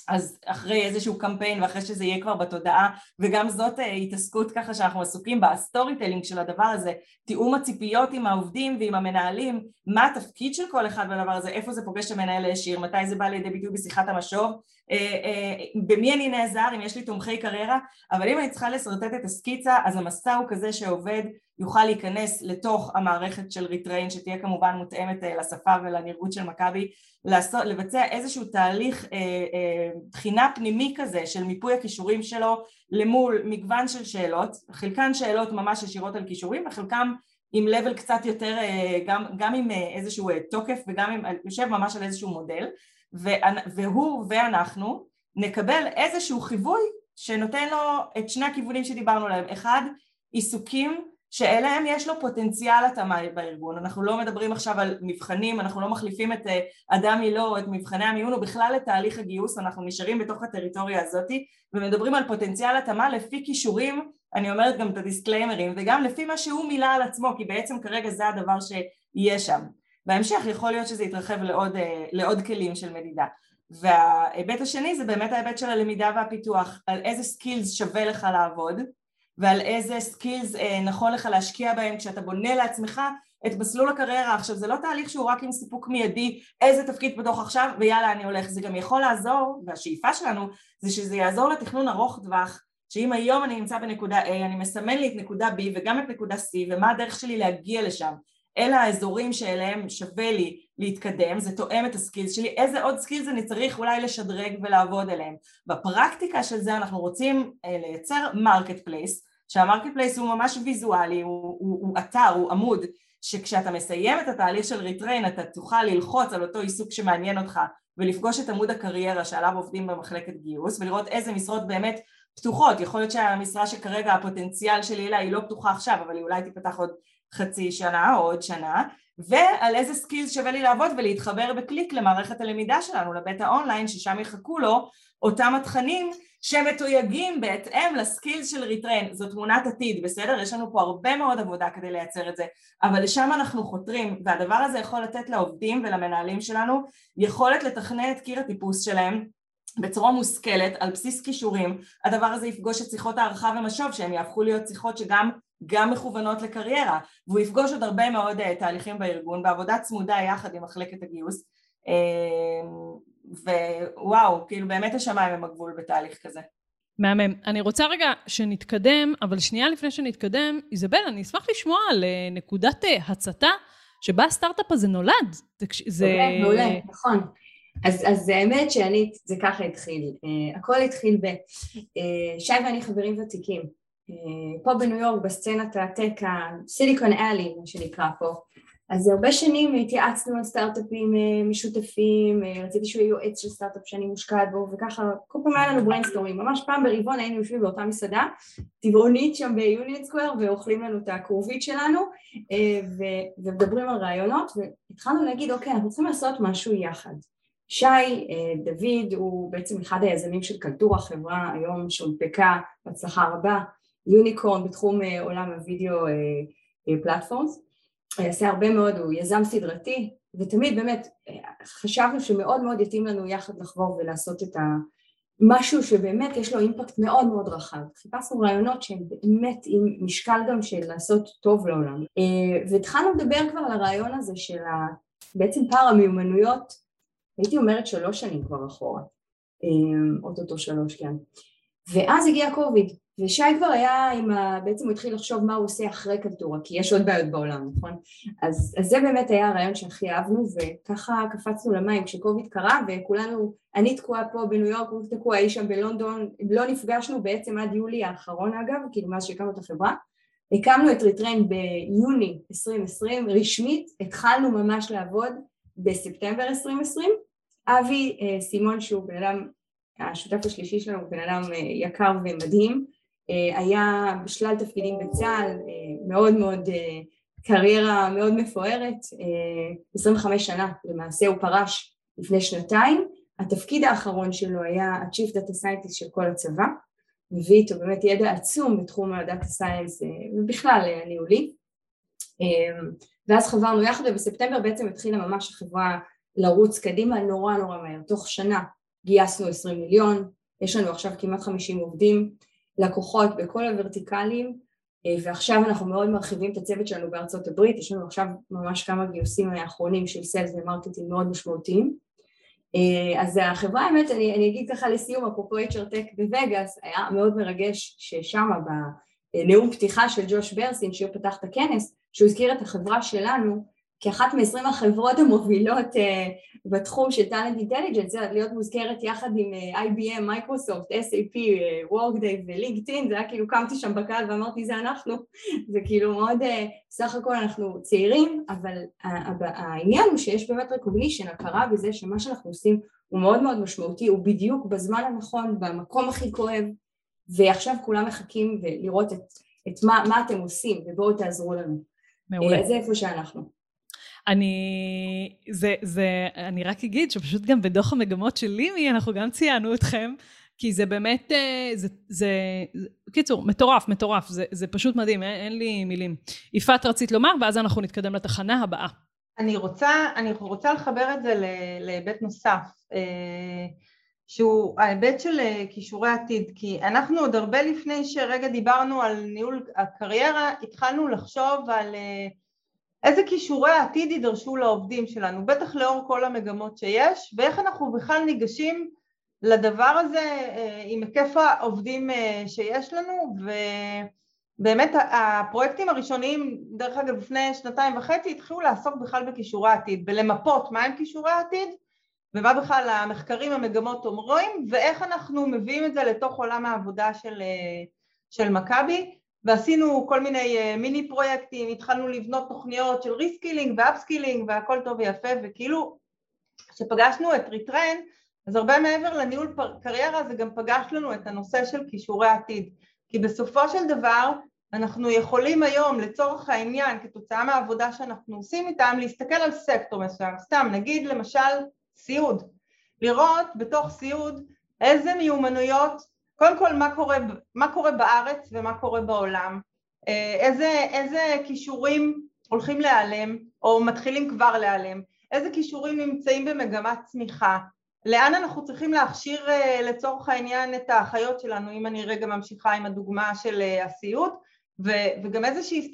אז אחרי איזשהו קמפיין ואחרי שזה יהיה כבר בתודעה, וגם זאת התעסקות ככה שאנחנו עסוקים בסטוריטלינג של הדבר הזה, תיאום הציפיות עם העובדים ועם המנהלים, מה התפקיד של כל אחד בדבר הזה, איפה זה פוגש המנהל הישיר, מתי זה בא לידי ביטוי בשיחת המשוב, במי אני נעזר אם יש לי תומכי קריירה, אבל אם אני צריכה לשרטט את הסקיצה, אז המסע הוא כזה שעובד יוכל להיכנס לתוך המערכת של ריטריין, שתהיה כמובן מותאמת לשפה ולנרגות של מכבי, לבצע איזשהו תהליך בחינה פנימי כזה של מיפוי הכישורים שלו למול מגוון של שאלות, חלקן שאלות ממש ישירות על כישורים, וחלקם עם לבל קצת יותר, גם עם איזשהו תוקף וגם עם, יושב ממש על איזשהו מודל, והוא ואנחנו נקבל איזשהו חיווי שנותן לו את שני הכיוונים שדיברנו עליהם, אחד, עיסוקים שאליהם יש לו פוטנציאל התאמה בארגון, אנחנו לא מדברים עכשיו על מבחנים, אנחנו לא מחליפים את אדם מילוא, את מבחני המיון, ובכלל את תהליך הגיוס, אנחנו נשארים בתוך הטריטוריה הזאת, ומדברים על פוטנציאל התאמה לפי כישורים, אני אומרת גם את הדיסקליימרים, וגם לפי מה שהוא מילה על עצמו, כי בעצם כרגע זה הדבר שיהיה שם. בהמשך יכול להיות שזה יתרחב לעוד כלים של מדידה. וההיבט השני זה באמת ההיבט של הלמידה והפיתוח, על איזה סקילס שווה לך לעבוד, ועל איזה סקילס נכון לך להשקיע בהם כשאתה בונה לעצמך את מסלול הקריירה. עכשיו זה לא תהליך שהוא רק עם סיפוק מיידי, איזה תפקיד בדוח עכשיו ויאללה אני הולך, זה גם יכול לעזור, והשאיפה שלנו זה שזה יעזור לתכנון ארוך טווח, שאם היום אני נמצא בנקודה A, אני מסמן לי את נקודה B וגם את נקודה C, ומה הדרך שלי להגיע לשם, אלה האזורים שאליהם שווה לי להתקדם, זה תואם את הסקילס שלי, איזה עוד סקילס אני צריך אולי לשדרג ולעבוד עליהם. בפרקטיקה של זה אנחנו רוצים לייצר מרקט פלייס, שהמרקט פלייס הוא ממש ויזואלי, הוא אתר, הוא עמוד, שכשאתה מסיים את התהליך של ריטריין, אתה תוכל ללחוץ על אותו עיסוק שמעניין אותך, ולפגוש את עמוד הקריירה שעליו עובדים במחלקת גיוס, ולראות איזה משרות באמת פתוחות, יכול להיות שהמשרה שכרגע הפוטנציאל שלי לה היא לא פתוחה עכשיו, אבל היא אולי תיפתח עוד חצי שנה או עוד שנה, ועל איזה סקילס שווה לי לעבוד ולהתחבר בקליק למערכת הלמידה שלנו, לבית האונליין, ששם יחכו לו אותם התכנים שמתויגים בהתאם לסקילס של ריטריין. זו תמונת עתיד, בסדר? יש לנו פה הרבה מאוד עבודה כדי לייצר את זה, אבל לשם אנחנו חותרים, והדבר הזה יכול לתת לעובדים ולמנהלים שלנו יכולת לתכנן את קיר הטיפוס שלהם, בצורה מושכלת, על בסיס כישורים. הדבר הזה יפגוש את שיחות הערכה ומשוב, שהן יהפכו להיות שיחות שגם מכוונות לקריירה, והוא יפגוש עוד הרבה מאוד תהליכים בארגון, בעבודה צמודה יחד עם מחלקת הגיוס, ווואו, כאילו באמת השמיים הם הגבול בתהליך כזה. מהמם. אני רוצה רגע שנתקדם, אבל שנייה לפני שנתקדם, איזבל, אני אשמח לשמוע על נקודת הצתה, שבה הסטארט-אפ הזה נולד. מעולה, נכון. אז האמת שאני, זה ככה התחיל, הכל התחיל שי ואני חברים ותיקים, פה בניו יורק בסצנת הטק, סיליקון אלי, מה שנקרא פה, אז הרבה שנים התייעצנו על סטארט-אפים משותפים, רציתי שהוא יועץ של סטארט-אפ שאני מושקעת בו, וככה כל פעם היה לנו בריינסטורמים, ממש פעם ברבעון היינו יושבים באותה מסעדה, טבעונית שם ביוניון סקוואר, ואוכלים לנו את הקורבית שלנו, ומדברים על רעיונות, והתחלנו להגיד, אוקיי, אנחנו צריכים לעשות משהו יחד. שי, דוד, הוא בעצם אחד היזמים של קלטורה, חברה היום שהונפקה בהצלחה רבה, יוניקורן בתחום עולם הווידאו פלטפורמס, עשה הרבה מאוד, הוא יזם סדרתי, ותמיד באמת חשבנו שמאוד מאוד יתאים לנו יחד לחבור ולעשות את משהו שבאמת יש לו אימפקט מאוד מאוד רחב, חיפשנו רעיונות שהם באמת עם משקל גם של לעשות טוב לעולם, והתחלנו לדבר כבר על הרעיון הזה של בעצם פער המיומנויות, הייתי אומרת 3 שנים כבר אחורה, אוטוטו 3, כן. ואז הגיע קוביד, ושי כבר היה עם, בעצם הוא התחיל לחשוב מה הוא עושה אחרי קלטורה, כי יש עוד בעיות בעולם, נכון? אז זה באמת היה הרעיון שהכי אהבנו, וככה קפצנו למים כשקוביד קרה, וכולנו, אני תקועה פה בניו יורק, הוא תקוע אי שם בלונדון, לא נפגשנו בעצם עד יולי האחרון אגב, כאילו מאז שהקמנו את החברה, הקמנו את ריטריין ביוני 2020, רשמית, התחלנו ממש לעבוד בספטמבר 2020, אבי סימון שהוא בן אדם, השותף השלישי שלנו הוא בן אדם יקר ומדהים, היה בשלל תפקידים בצה"ל, מאוד מאוד קריירה מאוד מפוארת, 25 שנה למעשה הוא פרש לפני 2 שנתיים, התפקיד האחרון שלו היה ה-Chief Data Scientist של כל הצבא, מביא איתו באמת ידע עצום בתחום הדאטה סיינס ובכלל הניהולי, ואז חברנו יחד ובספטמבר בעצם התחילה ממש החברה לרוץ קדימה נורא נורא מהר, תוך שנה גייסנו 20 מיליון, יש לנו עכשיו כמעט 50 עובדים, לקוחות בכל הוורטיקלים, ועכשיו אנחנו מאוד מרחיבים את הצוות שלנו בארצות הברית, יש לנו עכשיו ממש כמה גיוסים האחרונים של סלס ומרקטינג מאוד משמעותיים, אז החברה האמת, אני אגיד ככה לסיום, אפרופו HR Tech בווגאס, היה מאוד מרגש ששם נאום פתיחה של ג'וש ברסין, שהוא פתח את הכנס, שהוא הזכיר את החברה שלנו, כאחת מ-20 החברות המובילות בתחום של Talent Intelligence, זה להיות מוזכרת יחד עם IBM, מייקרוסופט, SAP, Workday ולינקדאין, זה היה כאילו קמתי שם בקהל ואמרתי זה אנחנו, זה כאילו מאוד, בסך הכל אנחנו צעירים, אבל העניין הוא שיש באמת recognition, הכרה בזה שמה שאנחנו עושים הוא מאוד מאוד משמעותי, הוא בדיוק בזמן הנכון, במקום הכי כואב, ועכשיו כולם מחכים ולראות את מה אתם עושים, ובואו תעזרו לנו. מעולה. זה איפה שאנחנו. אני רק אגיד שפשוט גם בדוח המגמות של לימי אנחנו גם ציינו אתכם, כי זה באמת, קיצור, מטורף, זה פשוט מדהים, אין לי מילים. יפעת רצית לומר, ואז אנחנו נתקדם לתחנה הבאה. אני רוצה לחבר את זה להיבט נוסף, שהוא ההיבט של כישורי עתיד, כי אנחנו עוד הרבה לפני שרגע דיברנו על ניהול הקריירה, התחלנו לחשוב על איזה כישורי העתיד יידרשו לעובדים שלנו, בטח לאור כל המגמות שיש, ואיך אנחנו בכלל ניגשים לדבר הזה עם היקף העובדים שיש לנו, ובאמת הפרויקטים הראשוניים, דרך אגב לפני 2.5 התחילו לעסוק בכלל בכישורי העתיד, ולמפות מה הם כישורי העתיד, ומה בכלל המחקרים המגמות אומרים, ואיך אנחנו מביאים את זה לתוך עולם העבודה של מכבי, ועשינו כל מיני מיני פרויקטים, התחלנו לבנות תוכניות של ריסקילינג ואפסקילינג והכל טוב ויפה, וכאילו כשפגשנו את ריטרן, אז הרבה מעבר לניהול קריירה זה גם פגש לנו את הנושא של כישורי עתיד, כי בסופו של דבר אנחנו יכולים היום לצורך העניין כתוצאה מהעבודה שאנחנו עושים איתם להסתכל על סקטור מסוים, סתם נגיד למשל סיעוד, לראות בתוך סיעוד איזה מיומנויות, קודם כל מה קורה בארץ ומה קורה בעולם, איזה כישורים הולכים להיעלם או מתחילים כבר להיעלם, איזה כישורים נמצאים במגמת צמיחה, לאן אנחנו צריכים להכשיר לצורך העניין את האחיות שלנו, אם אני רגע ממשיכה עם הדוגמה של הסיעוד, וגם איזושהי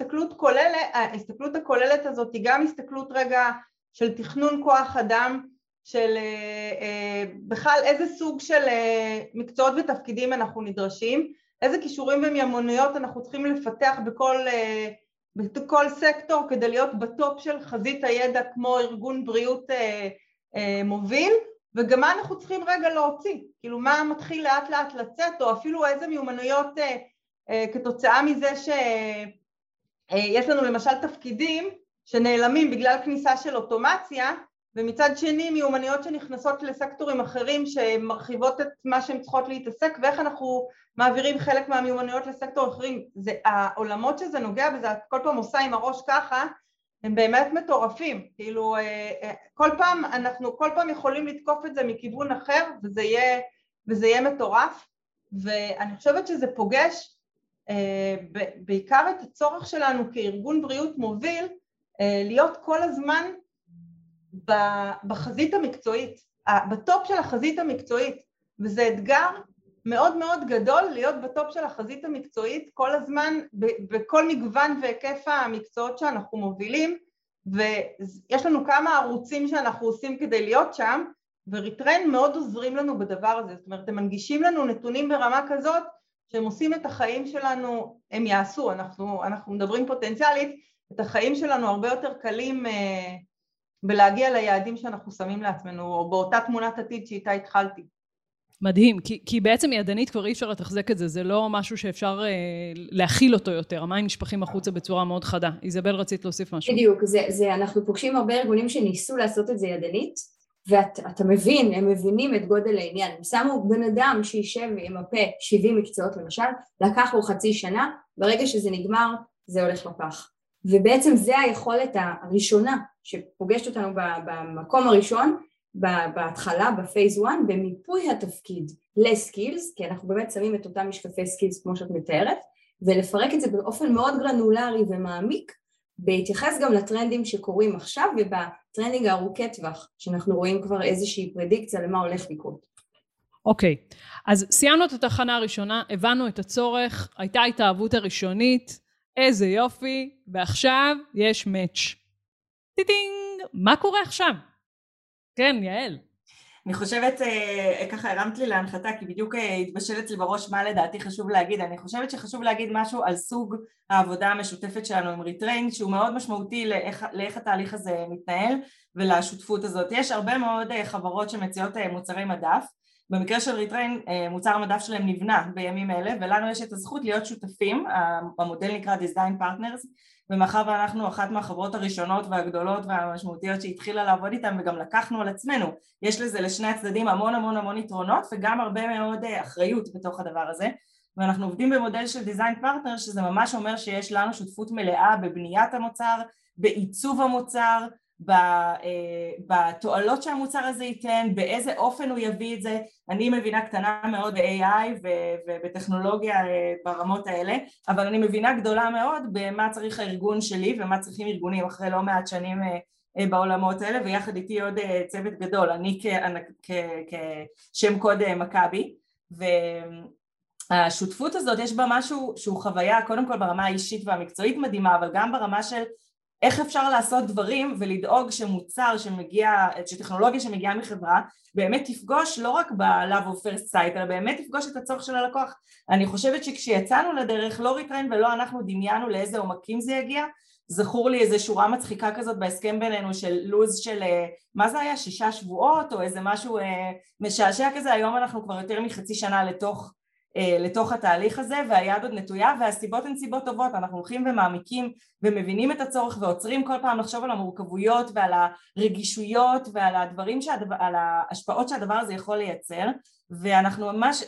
ההסתכלות הכוללת הזאת היא גם הסתכלות רגע של תכנון כוח אדם, של בכלל איזה סוג של מקצועות ותפקידים אנחנו נדרשים, איזה כישורים ומיומנויות אנחנו צריכים לפתח בכל סקטור כדי להיות בטופ של חזית הידע כמו ארגון בריאות מוביל, וגם מה אנחנו צריכים רגע להוציא, כאילו מה מתחיל לאט לאט לצאת, או אפילו איזה מיומנויות כתוצאה מזה שיש לנו למשל תפקידים שנעלמים בגלל כניסה של אוטומציה, ומצד שני מיומנויות שנכנסות לסקטורים אחרים שמרחיבות את מה שהן צריכות להתעסק, ואיך אנחנו מעבירים חלק מהמיומנויות לסקטור אחרים. זה, העולמות שזה נוגע בזה, כל פעם עושה עם הראש ככה, הם באמת מטורפים, כאילו כל פעם יכולים לתקוף את זה מכיוון אחר, וזה יהיה מטורף, ואני חושבת שזה פוגש בעיקר את הצורך שלנו כארגון בריאות מוביל, להיות כל הזמן בחזית המקצועית, בטופ של החזית המקצועית, וזה אתגר מאוד מאוד גדול להיות בטופ של החזית המקצועית כל הזמן, בכל מגוון והיקף המקצועות שאנחנו מובילים, ויש לנו כמה ערוצים שאנחנו עושים כדי להיות שם, וריטרן מאוד עוזרים לנו בדבר הזה, זאת אומרת הם מנגישים לנו נתונים ברמה כזאת, שהם עושים את החיים שלנו, הם יעשו, אנחנו מדברים פוטנציאלית, את החיים שלנו הרבה יותר קלים ולהגיע ליעדים שאנחנו שמים לעצמנו, או באותה תמונת עתיד שאיתה התחלתי. מדהים, כי בעצם ידנית כבר אי אפשר לתחזק את זה, זה לא משהו שאפשר להכיל אותו יותר, המים נשפכים החוצה בצורה מאוד חדה. איזבל, רצית להוסיף משהו? בדיוק, אנחנו פוגשים הרבה ארגונים שניסו לעשות את זה ידנית, ואתה מבין, הם מבינים את גודל העניין, הם שמו בן אדם שישב עם הפה 70 מקצועות למשל, לקח לו חצי שנה, ברגע שזה נגמר, זה הולך לפח. ובעצם זה היכולת הראשונה שפוגשת אותנו במקום הראשון, בהתחלה, בפייז 1, במיפוי התפקיד לסקילס, כי אנחנו באמת שמים את אותם משקפי סקילס כמו שאת מתארת, ולפרק את זה באופן מאוד גרנולרי ומעמיק, בהתייחס גם לטרנדים שקורים עכשיו, ובטרנדינג הארוכי טווח, שאנחנו רואים כבר איזושהי פרדיקציה למה הולך לקרות. אוקיי, אז סיימנו את התחנה הראשונה, הבנו את הצורך, הייתה התאהבות הראשונית, איזה יופי, ועכשיו יש מאץ'. טיטינג, מה קורה עכשיו? כן, יעל. אני חושבת, ככה הרמת לי להנחתה, כי בדיוק התבשלת לי בראש מה לדעתי חשוב להגיד. אני חושבת שחשוב להגיד משהו על סוג העבודה המשותפת שלנו עם ריטריין, שהוא מאוד משמעותי לאיך התהליך הזה מתנהל ולשותפות הזאת. יש הרבה מאוד חברות שמציעות מוצרי מדף. במקרה של ריטריין, מוצר המדף שלהם נבנה בימים אלה, ולנו יש את הזכות להיות שותפים. המודל נקרא Design Partners, ומאחר ואנחנו אחת מהחברות הראשונות והגדולות והמשמעותיות שהתחילה לעבוד איתן, וגם לקחנו על עצמנו, יש לזה לשני הצדדים המון המון המון יתרונות, וגם הרבה מאוד אחריות בתוך הדבר הזה, ואנחנו עובדים במודל של Design Partners, שזה ממש אומר שיש לנו שותפות מלאה בבניית המוצר, בעיצוב המוצר, בתועלות שהמוצר הזה ייתן, באיזה אופן הוא יביא את זה. אני מבינה קטנה מאוד ב-AI ובטכנולוגיה ברמות האלה, אבל אני מבינה גדולה מאוד במה צריך הארגון שלי ומה צריכים ארגונים אחרי לא מעט שנים בעולמות האלה, ויחד איתי עוד צוות גדול, אני כשם קוד מקבי, והשותפות הזאת יש בה משהו שהוא חוויה קודם כל ברמה האישית והמקצועית מדהימה, אבל גם ברמה של איך אפשר לעשות דברים ולדאוג שמוצר שמגיע, שטכנולוגיה שמגיעה מחברה, באמת תפגוש לא רק ב-Love of First Sight, אלא באמת תפגוש את הצורך של הלקוח. אני חושבת שכשיצאנו לדרך, לא ריטריין ולא אנחנו דמיינו לאיזה עומקים זה יגיע. זכור לי איזו שורה מצחיקה כזאת בהסכם בינינו של לוז של, מה זה היה, 6 שבועות, או איזה משהו משעשע כזה. היום אנחנו כבר יותר מחצי שנה לתוך התהליך הזה, והיד עוד נטויה, והסיבות הן סיבות טובות. אנחנו הולכים ומעמיקים ומבינים את הצורך ועוצרים כל פעם לחשוב על המורכבויות ועל הרגישויות ועל על ההשפעות שהדבר הזה יכול לייצר, ואנחנו ממש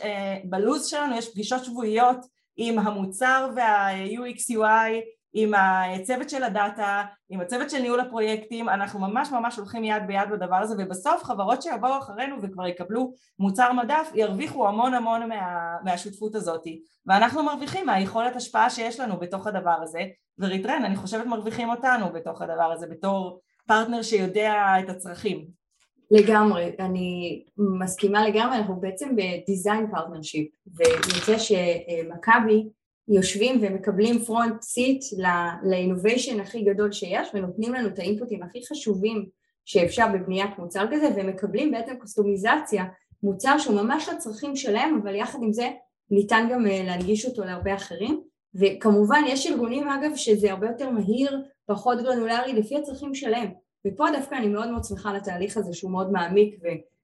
בלוז שלנו יש פגישות שבועיות עם המוצר וה-UX/UI, עם הצוות של הדאטה, עם הצוות של ניהול הפרויקטים. אנחנו ממש ממש הולכים יד ביד בדבר הזה, ובסוף חברות שיבואו אחרינו וכבר יקבלו מוצר מדף, ירוויחו המון המון מהשותפות הזאת, ואנחנו מרוויחים מהיכולת השפעה שיש לנו בתוך הדבר הזה, וריטריין, אני חושבת, מרוויחים אותנו בתוך הדבר הזה, בתור פרטנר שיודע את הצרכים. לגמרי, אני מסכימה לגמרי, אנחנו בעצם בדיזיין פרטנרשיפ, ונמצא שמכבי, יושבים ומקבלים פרונט סיט לאינוביישן הכי גדול שיש, ונותנים לנו את האינפוטים הכי חשובים שאפשר בבניית מוצר כזה, ומקבלים בעצם קוסטומיזציה, מוצר שהוא ממש לצרכים שלהם, אבל יחד עם זה ניתן גם להנגיש אותו להרבה אחרים. וכמובן יש ארגונים אגב שזה הרבה יותר מהיר, פחות גרנולרי, לפי הצרכים שלהם, ופה דווקא אני מאוד מאוד שמחה לתהליך הזה שהוא מאוד מעמיק,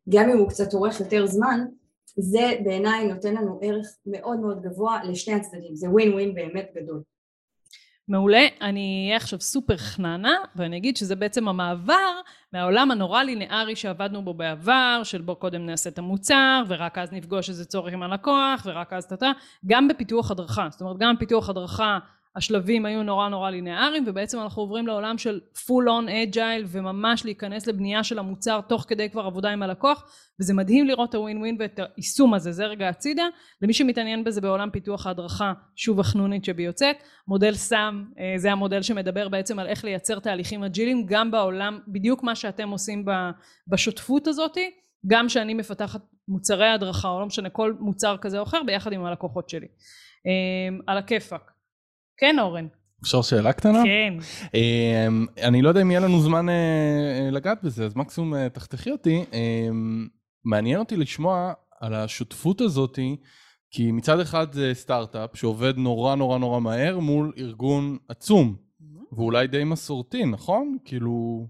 וגם אם הוא קצת אורך יותר זמן, זה בעיניי נותן לנו ערך מאוד מאוד גבוה לשני הצדדים, זה ווין ווין באמת גדול. מעולה, אני אהיה עכשיו סופר חננה, ואני אגיד שזה בעצם המעבר מהעולם הנורא לינארי שעבדנו בו בעבר, של בו קודם נעשה את המוצר, ורק אז נפגוש איזה צורך עם הלקוח, ורק אז גם בפיתוח הדרכה, זאת אומרת גם בפיתוח הדרכה, השלבים היו נורא נורא לינאריים, ובעצם אנחנו עוברים לעולם של full on agile, וממש להיכנס לבנייה של המוצר תוך כדי כבר עבודה עם הלקוח, וזה מדהים לראות את הווין ווין ואת היישום הזה. זה רגע הצידה, למי שמתעניין בזה בעולם פיתוח ההדרכה, שוב החנונית שביוצאת, מודל סם, זה המודל שמדבר בעצם על איך לייצר תהליכים אג'ילים, גם בעולם, בדיוק מה שאתם עושים בשותפות הזאת, גם שאני מפתחת מוצרי הדרכה, או לא משנה, כל מוצר כזה או אחר, ביחד עם הלקוחות שלי. על הכיפק. כן, אורן. אפשר שאלה קטנה? כן. אני לא יודע אם יהיה לנו זמן לגעת בזה, אז מקסימום תחתכי אותי. מעניין אותי לשמוע על השותפות הזאת, כי מצד אחד זה סטארט-אפ שעובד נורא נורא נורא מהר מול ארגון עצום, ואולי די מסורתי, נכון? כאילו,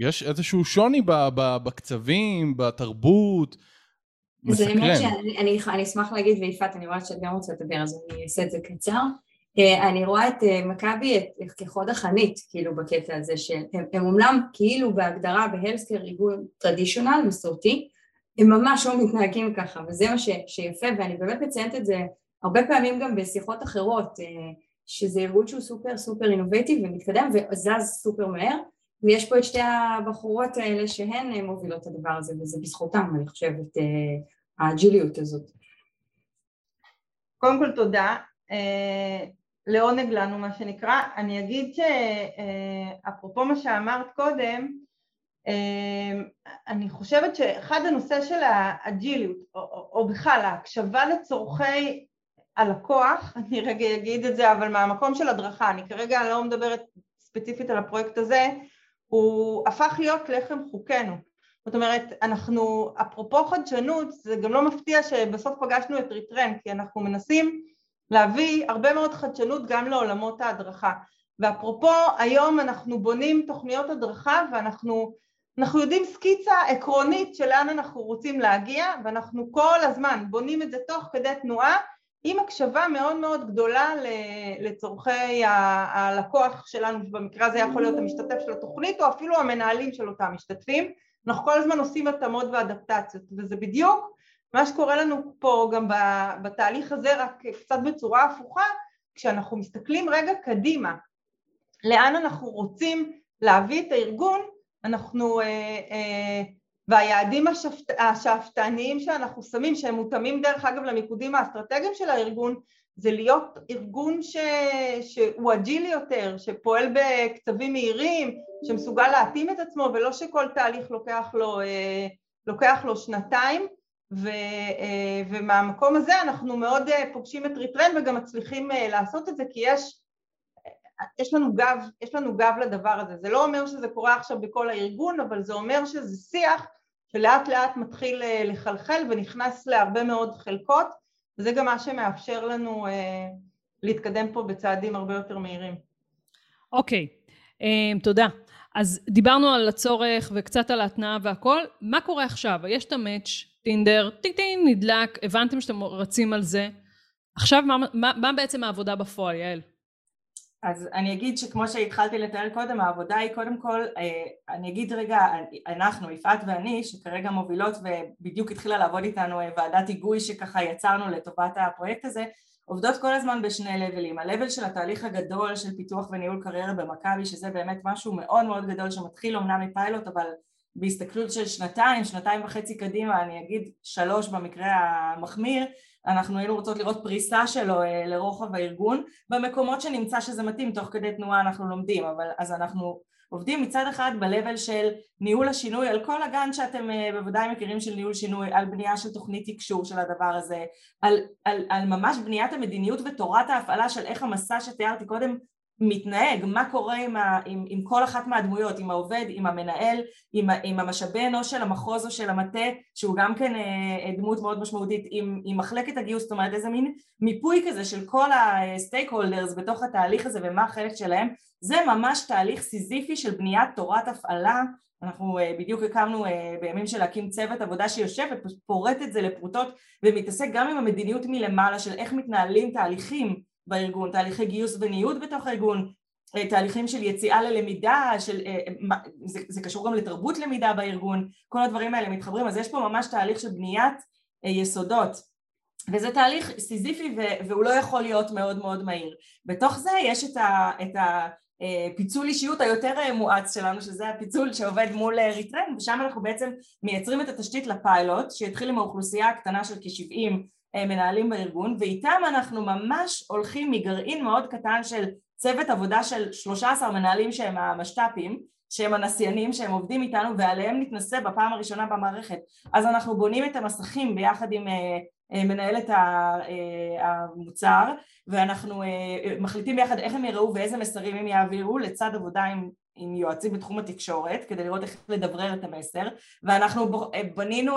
יש איזשהו שוני בקצבים, בתרבות, זה באמת שאני אשמח להגיד, ויפעת, אני רואה שאת גם רוצה לדבר, אז אני אעשה את זה קצר. אני רואה את מכבי כחוד החנית, כאילו בקטע הזה, שהם אומנם כאילו בהגדרה בהלסקר ריגול טרדישיונל מסורתי, הם ממש לא מתנהגים ככה, וזה מה שיפה, ואני באמת מציינת את זה הרבה פעמים גם בשיחות אחרות, שזה ארגון שהוא סופר סופר אינובייטיב ומתקדם, וזז סופר מהר, ויש פה את שתי הבחורות האלה שהן מובילות את הדבר הזה, וזה בזכותם, אני חושבת, האג'יליות הזאת. קודם כל תודה, לעונג לנו מה שנקרא. אני אגיד שאפרופו מה שאמרת קודם, אני חושבת שאחד הנושא של האג'יליות, או בכלל ההקשבה לצורכי הלקוח, אני רגע אגיד את זה, אבל מהמקום של הדרכה, אני כרגע לא מדברת ספציפית על הפרויקט הזה, הוא הפך להיות לחם חוקנו. זאת אומרת, אנחנו, אפרופו חדשנות, זה גם לא מפתיע שבסוף פגשנו את ריטרן, כי אנחנו מנסים להביא הרבה מאוד חדשנות גם לעולמות ההדרכה. ואפרופו, היום אנחנו בונים תוכניות הדרכה, ואנחנו יודעים סקיצה עקרונית של לאן אנחנו רוצים להגיע, ואנחנו כל הזמן בונים את זה תוך כדי תנועה, עם הקשבה מאוד מאוד גדולה לצורכי הלקוח שלנו, שבמקרה זה יכול להיות המשתתף של התוכנית, או אפילו המנהלים של אותם משתתפים. אנחנו כל הזמן עושים התאמות ואדפטציות, וזה בדיוק מה שקורה לנו פה גם בתהליך הזה, רק קצת בצורה הפוכה, כשאנחנו מסתכלים רגע קדימה, לאן אנחנו רוצים להביא את הארגון, אנחנו, והיעדים השאפתניים שאנחנו שמים, שהם מותאמים דרך אגב למיקודים האסטרטגיים של הארגון, זה להיות ארגון שהוא אג'ילי יותר, שפועל בקצבים מהירים, שמסוגל להתאים את עצמו, ולא שכל תהליך לוקח לו שנתיים, ומהמקום הזה אנחנו מאוד פוגשים את ריטרן, וגם מצליחים לעשות את זה, כי יש לנו גב לדבר הזה. זה לא אומר שזה קורה עכשיו בכל הארגון, אבל זה אומר שזה שיח שלאט לאט מתחיל לחלחל ונכנס להרבה מאוד חלקות, וזה גם מה שמאפשר לנו להתקדם פה בצעדים הרבה יותר מהירים. אוקיי, תודה. אז דיברנו על הצורך וקצת על ההתנעה והכל. מה קורה עכשיו? יש את המאץ' טינדר, טינג, נדלק, הבנתם שאתם רצים על זה. עכשיו מה בעצם העבודה בפועל, יעל? אז אני אגיד שכמו שהתחלתי לתאר קודם, העבודה היא קודם כל, אני אגיד רגע, אנחנו, יפעת ואני, שכרגע מובילות ובדיוק התחילה לעבוד איתנו ועדת היגוי שככה יצרנו לטובת הפרויקט הזה, עובדות כל הזמן בשני לבלים, הלבל של התהליך הגדול של פיתוח וניהול קריירה במכבי, שזה באמת משהו מאוד מאוד גדול שמתחיל אומנם מפיילוט, אבל בהסתכלות של שנתיים וחצי קדימה, אני אגיד 3 במקרה המחמיר, אנחנו היינו רוצות לראות פריסה שלו לרוחב הארגון, במקומות שנמצא שזה מתאים, תוך כדי תנועה אנחנו לומדים, אבל אז אנחנו עובדים מצד אחד בלבל של ניהול השינוי, על כל הגן שאתם בוודאי מכירים של ניהול שינוי, על בנייה של תוכנית תקשור של הדבר הזה, על ממש בניית המדיניות ותורת ההפעלה של איך המסע שתיארתי קודם, מתנהג, מה קורה עם כל אחת מהדמויות, עם העובד, עם המנהל, עם המשאבי אנוש של המחוז או של המטה, שהוא גם כן דמות מאוד משמעותית, עם מחלקת הגיוס, זאת אומרת איזה מין מיפוי כזה של כל הסטייק הולדרס בתוך התהליך הזה ומה החלק שלהם, זה ממש תהליך סיזיפי של בניית תורת הפעלה, אנחנו בדיוק הקמנו בימים של להקים צוות עבודה שיושב ופורט את זה לפרוטות ומתעסק גם עם המדיניות מלמעלה של איך מתנהלים תהליכים, בארגון, תהליכי גיוס וניוד בתוך הארגון, תהליכים של יציאה ללמידה, זה קשור גם לתרבות למידה בארגון, כל הדברים האלה מתחברים, אז יש פה ממש תהליך של בניית יסודות, וזה תהליך סיזיפי והוא לא יכול להיות מאוד מאוד מהיר. בתוך זה יש את פיצול אישיות היותר מואץ שלנו, שזה הפיצול שעובד מול ריטרן, ושם אנחנו בעצם מייצרים את התשתית לפיילוט, שהתחיל עם האוכלוסייה הקטנה של כ-70 מנהלים בארגון, ואיתם אנחנו ממש הולכים מגרעין מאוד קטן של צוות עבודה של 13 מנהלים שהם המשת"פים, שהם הנשיינים, שהם עובדים איתנו, ועליהם נתנסה בפעם הראשונה במערכת. אז אנחנו בונים את המסכים ביחד עם מנהלת המוצר, ואנחנו מחליטים ביחד איך הם יראו ואיזה מסרים הם יעבירו לצד עבודה עם יועצים בתחום התקשורת, כדי לראות איך לדברר את המסר, ואנחנו בנינו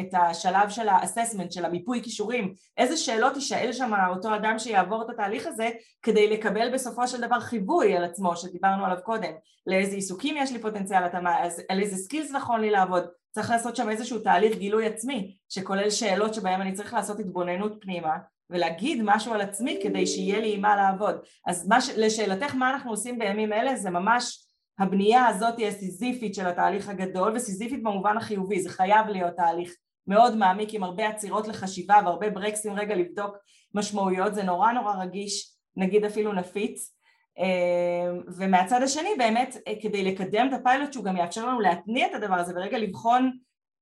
את השלב של האססמנט, של המיפוי כישורים, איזה שאלות יישאל שם אותו אדם שיעבור את התהליך הזה, כדי לקבל בסופו של דבר חיווי על עצמו, שדיברנו עליו קודם, לאיזה עיסוקים יש לי פוטנציאל התאמה, על איזה סקילס נכון לי לעבוד, צריך לעשות שם איזשהו תהליך גילוי עצמי, שכולל שאלות שבהם אני צריך לעשות התבוננות פנימה, ולהגיד משהו על עצמי כדי שיהיה לי עם מה לעבוד. אז לשאלתך מה אנחנו עושים בימים אלה, זה ממש הבנייה הזאת היא הסיזיפית של התהליך הגדול, וסיזיפית במובן החיובי, זה חייב להיות תהליך מאוד מעמיק, עם הרבה עצירות לחשיבה והרבה ברקסים רגע לבדוק משמעויות, זה נורא נורא רגיש, נגיד אפילו נפיץ, ומהצד השני באמת כדי לקדם את הפיילוט שהוא גם יאפשר לנו להתניע את הדבר הזה, ורגע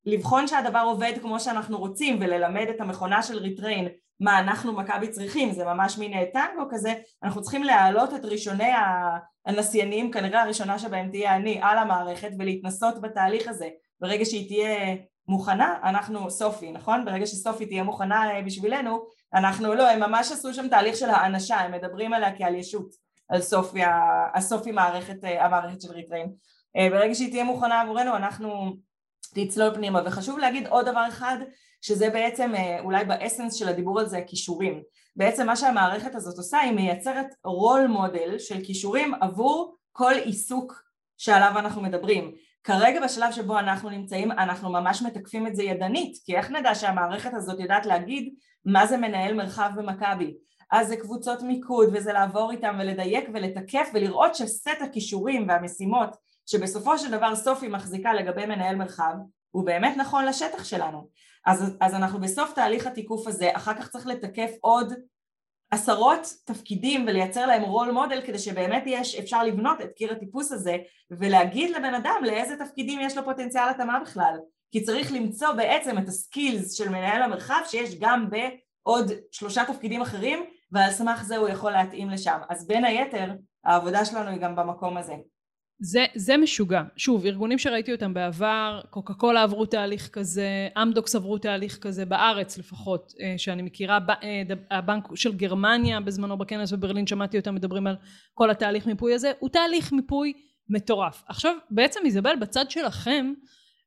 לבחון שהדבר עובד כמו שאנחנו רוצים, וללמד את המכונה של ריטרן, מה אנחנו מכבי צריכים, זה ממש מין טנגו כזה, אנחנו צריכים להעלות את ראשוני הנסיינים, כנראה הראשונה שבהם תהיה אני, על המערכת, ולהתנסות בתהליך הזה, ברגע שהיא תהיה מוכנה, אנחנו סופי, נכון? ברגע שסופי תהיה מוכנה בשבילנו, אנחנו לא, הם ממש עשו שם תהליך של האנשה, הם מדברים עליה כעל ישות, על סופי, הסופי המערכת של ריטרן, ברגע שהיא תהיה מוכנה עבורנו, אנחנו תצלול פנימה. וחשוב להגיד עוד דבר אחד, שזה בעצם אולי באסנס של הדיבור על זה, כישורים. בעצם מה שהמערכת הזאת עושה, היא מייצרת רול מודל של כישורים עבור כל עיסוק שעליו אנחנו מדברים. כרגע בשלב שבו אנחנו נמצאים, אנחנו ממש מתקפים את זה ידנית, כי איך נדע שהמערכת הזאת יודעת להגיד מה זה מנהל מרחב במכבי? אז זה קבוצות מיקוד, וזה לעבור איתם ולדייק ולתקף, ולראות שסט הכישורים והמשימות, שבסופו של דבר סופי מחזיקה לגבי מנהל מרחב, הוא באמת נכון לשטח שלנו. אז אנחנו בסוף תהליך התיקוף הזה, אחר כך צריך לתקף עוד עשרות תפקידים ולייצר להם רול מודל, כדי שבאמת אפשר לבנות את קיר הטיפוס הזה, ולהגיד לבן אדם לאיזה תפקידים יש לו פוטנציאל התאמה בכלל. כי צריך למצוא בעצם את הסקילס של מנהל המרחב, שיש גם בעוד 3 תפקידים אחרים, ועל סמך זה הוא יכול להתאים לשם. אז בין היתר, העבודה שלנו היא גם במקום הזה. זה משוגע. שוב, ארגונים שראיתי אותם בעבר, קוקה-קולה עברו תהליך כזה, אמדוקס עברו תהליך כזה, בארץ לפחות, שאני מכירה, הבנק של גרמניה בזמנו בכנס בברלין, שמעתי אותם מדברים על כל התהליך מיפוי הזה, הוא תהליך מיפוי מטורף. עכשיו, בעצם איזבל, בצד שלכם,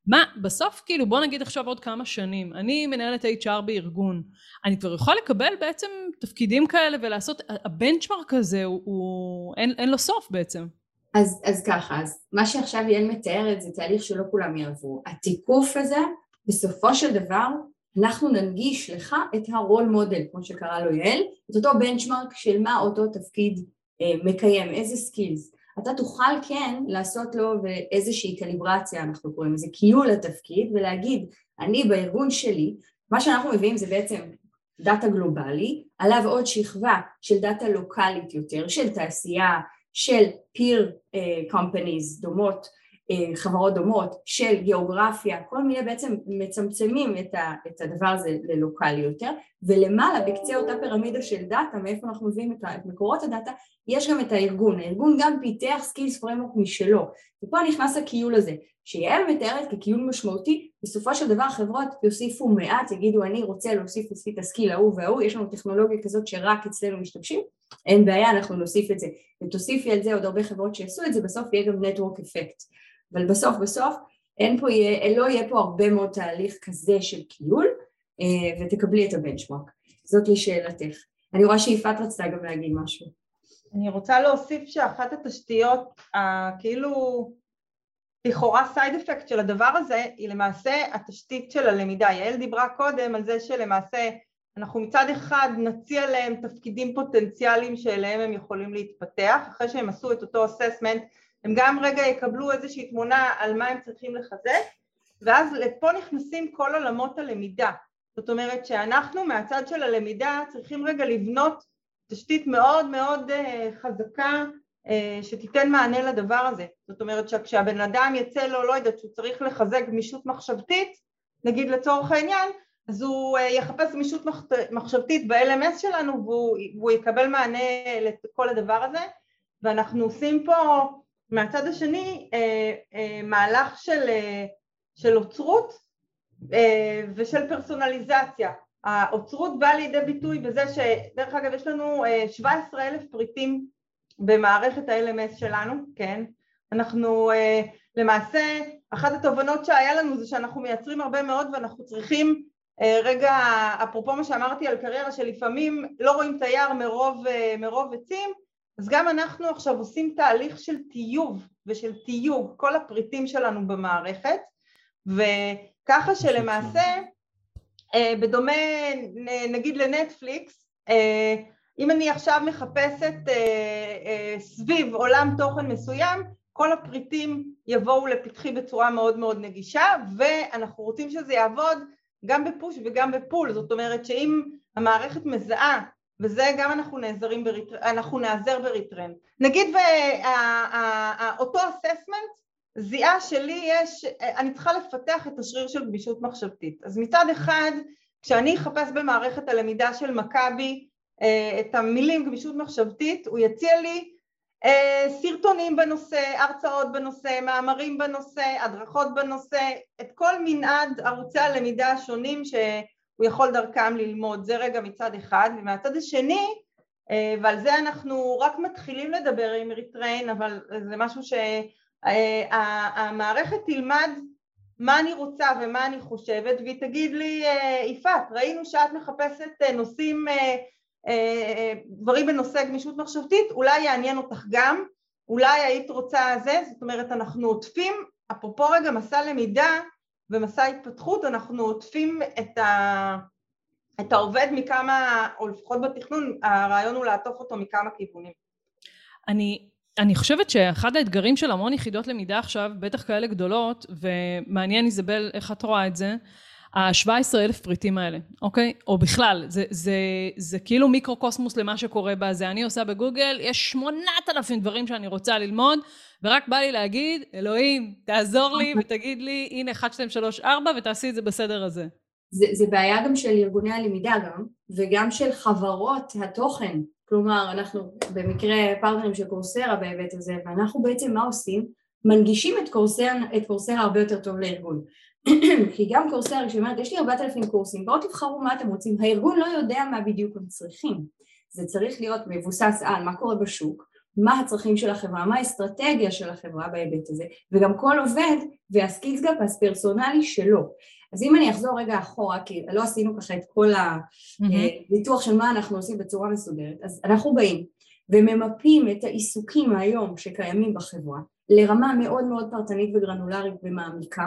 מה, בסוף, כאילו, בוא נגיד עכשיו עוד כמה שנים, אני מנהלת HR בארגון, אני כבר יכולה לקבל בעצם תפקידים כאלה ולעשות, הבנצ'מרק הזה הוא, אין לו סוף בעצם. אז ככה, אז מה שעכשיו יעל מתארת זה תהליך שלא כולם יעברו. התיקוף הזה, בסופו של דבר, אנחנו ננגיש לך את הרול מודל, כמו שקרא לו יעל, את אותו בנצ'מרק של מה אותו תפקיד מקיים, איזה סקילס. אתה תוכל כן לעשות לו איזושהי קליברציה, אנחנו קוראים, זה קיול התפקיד, ולהגיד, אני בארגון שלי, מה שאנחנו מביאים זה בעצם דאטה גלובלי, עליו עוד שכבה של דאטה לוקלית יותר, של תעשייה, של peer companies דומות, חברות דומות, של גיאוגרפיה, כל מיני בעצם מצמצמים את הדבר הזה ללוקלי יותר, ולמעלה בקצה אותה פירמידה של דאטה, מאיפה אנחנו מביאים את מקורות הדאטה, יש גם את הארגון, הארגון גם פיתח סקילס פריימוורק משלו, ופה נכנס הקיול הזה, שיעל מתארת כקיול משמעותי, בסופו של דבר חברות יוסיפו מעט, יגידו אני רוצה להוסיף את הסקיל ההוא וההוא, יש לנו טכנולוגיה כזאת שרק אצלנו משתמשים, אין בעיה, אנחנו נוסיף את זה, ותוסיפי על זה עוד הרבה חברות שיעשו את זה, בסוף יהיה גם נטוורק אפקט, אבל בסוף, לא יהיה פה הרבה מאוד תהליך כזה של קיול, ותקבלי את הבנצ'מרק, זאת לשאלתך. אני רואה שאיפת רצתה גם להגיד משהו. אני רוצה להוסיף שאחת התשתיות, כאילו, לכאורה סייד אפקט של הדבר הזה, היא למעשה התשתית של הלמידה. יעל דיברה קודם על זה שלמעשה, אנחנו מצד אחד נציע להם תפקידים פוטנציאליים שאליהם הם יכולים להתפתח, אחרי שהם עשו את אותו אססמנט, הם גם רגע יקבלו איזושהי תמונה על מה הם צריכים לחזק, ואז פה נכנסים כל עולמות הלמידה. זאת אומרת שאנחנו מהצד של הלמידה צריכים רגע לבנות תשתית מאוד מאוד חזקה שתיתן מענה לדבר הזה. זאת אומרת שכשהבן אדם יצא לו, לא יודעת שהוא צריך לחזק גמישות מחשבתית, נגיד לצורך העניין, אז הוא יחפש גמישות מחשבתית ב-LMS שלנו והוא יקבל מענה לכל הדבר הזה, ואנחנו עושים פה מהצד השני מהלך של אוצרות ושל פרסונליזציה. האוצרות באה לידי ביטוי בזה שדרך אגב יש לנו 17,000 פריטים במערכת ה-LMS שלנו, כן? אנחנו למעשה, אחת התובנות שהיה לנו זה שאנחנו מייצרים הרבה מאוד ואנחנו צריכים, רגע, אפרופו מה שאמרתי על קריירה שלפעמים לא רואים תייר מרוב עצים, אז גם אנחנו עכשיו עושים תהליך של טיוב ושל תיוג כל הפריטים שלנו במערכת, וככה שלמעשה בדומה נגיד לנטפליקס, אם אני עכשיו מחפשת סביב עולם תוכן מסוים, כל הפריטים יבואו לפתחי בצורה מאוד מאוד נגישה, ואנחנו רוצים שזה יעבוד גם בפוש וגם בפול, זאת אומרת שאם המערכת מזהה, וזה גם אנחנו נעזר בריטרן. נגיד אותו אססמנט, זיהה שלי יש, אני צריכה לפתח את השריר של גמישות מחשבתית. אז מצד אחד, כשאני אחפש במערכת הלמידה של מכבי, את המילים גמישות מחשבתית, הוא יציע לי סרטונים בנושא, הרצאות בנושא, מאמרים בנושא, הדרכות בנושא, את כל מנעד ערוצי הלמידה השונים הוא יכול דרכם ללמוד, זה רגע מצד אחד, ומהצד השני, ועל זה אנחנו רק מתחילים לדבר עם ריטריין, אבל זה משהו המערכת תלמד מה אני רוצה ומה אני חושבת, והיא תגיד לי, יפעת, ראינו שאת מחפשת נושאים, דברים בנושא גמישות מחשבתית, אולי יעניין אותך גם, אולי היית רוצה זה, זאת אומרת אנחנו עוטפים, אפרופו רגע מסע למידה ומסע התפתחות, אנחנו עוטפים את העובד מכמה, או לפחות בתכנון, הרעיון הוא לעטוף אותו מכמה כיוונים. אני חושבת שאחד האתגרים של המון יחידות למידה עכשיו, בטח כאלה גדולות, ומעניין איזבל איך את רואה את זה, ה-17,000 פריטים האלה, אוקיי? או בכלל, זה כאילו מיקרו-קוסמוס למה שקורה בה, זה אני עושה בגוגל, יש 8,000 דברים שאני רוצה ללמוד, ורק בא לי להגיד, אלוהים, תעזור לי ותגיד לי, הנה 1, 2, 3, 4, ותעשי את זה בסדר הזה. זה בעיה גם של ארגוני הלמידה גם, וגם של חברות התוכן. כלומר, אנחנו במקרה פרטנרים של קורסרה בהיבט הזה, ואנחנו בעצם מה עושים? מנגישים את קורסרה הרבה יותר טוב לארגון. כי גם קורסרה שאומרת, יש לי 4,000 קורסים, בואו תבחרו מה אתם רוצים, הארגון לא יודע מה בדיוק הם צריכים. זה צריך להיות מבוסס על מה קורה בשוק, מה הצרכים של החברה, מה האסטרטגיה של החברה בהיבט הזה, וגם כל עובד והסקילס גאפ הפרסונלי שלו. אז אם אני אחזור רגע אחורה, כי לא עשינו ככה את כל הניתוח של מה אנחנו עושים בצורה מסודרת, אז אנחנו באים וממפים את העיסוקים היום שקיימים בחברה, לרמה מאוד מאוד פרטנית וגרנולרית ומעמיקה,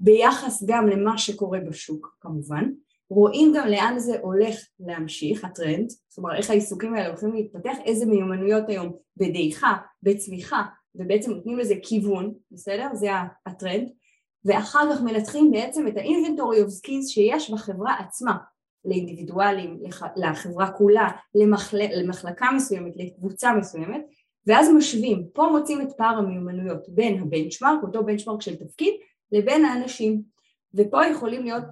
ביחס גם למה שקורה בשוק כמובן, רואים גם לאן זה הולך להמשיך, הטרנד, זאת אומרת איך העיסוקים האלה הולכים להתפתח, איזה מיומנויות היום בדעיכה, בצמיחה, ובעצם נותנים לזה כיוון, בסדר? זה הטרנד, ואחר כך מנתחים בעצם את האינבנטורי אוף סקילס שיש בחברה עצמה, לאינדיבידואלים, לחברה כולה, למחלקה מסוימת, לקבוצה מסוימת, ואז משווים, פה מוצאים את פער המיומנויות בין הבנצ'מרק, אותו בנצ'מרק של תפקיד, לבין האנשים, ופה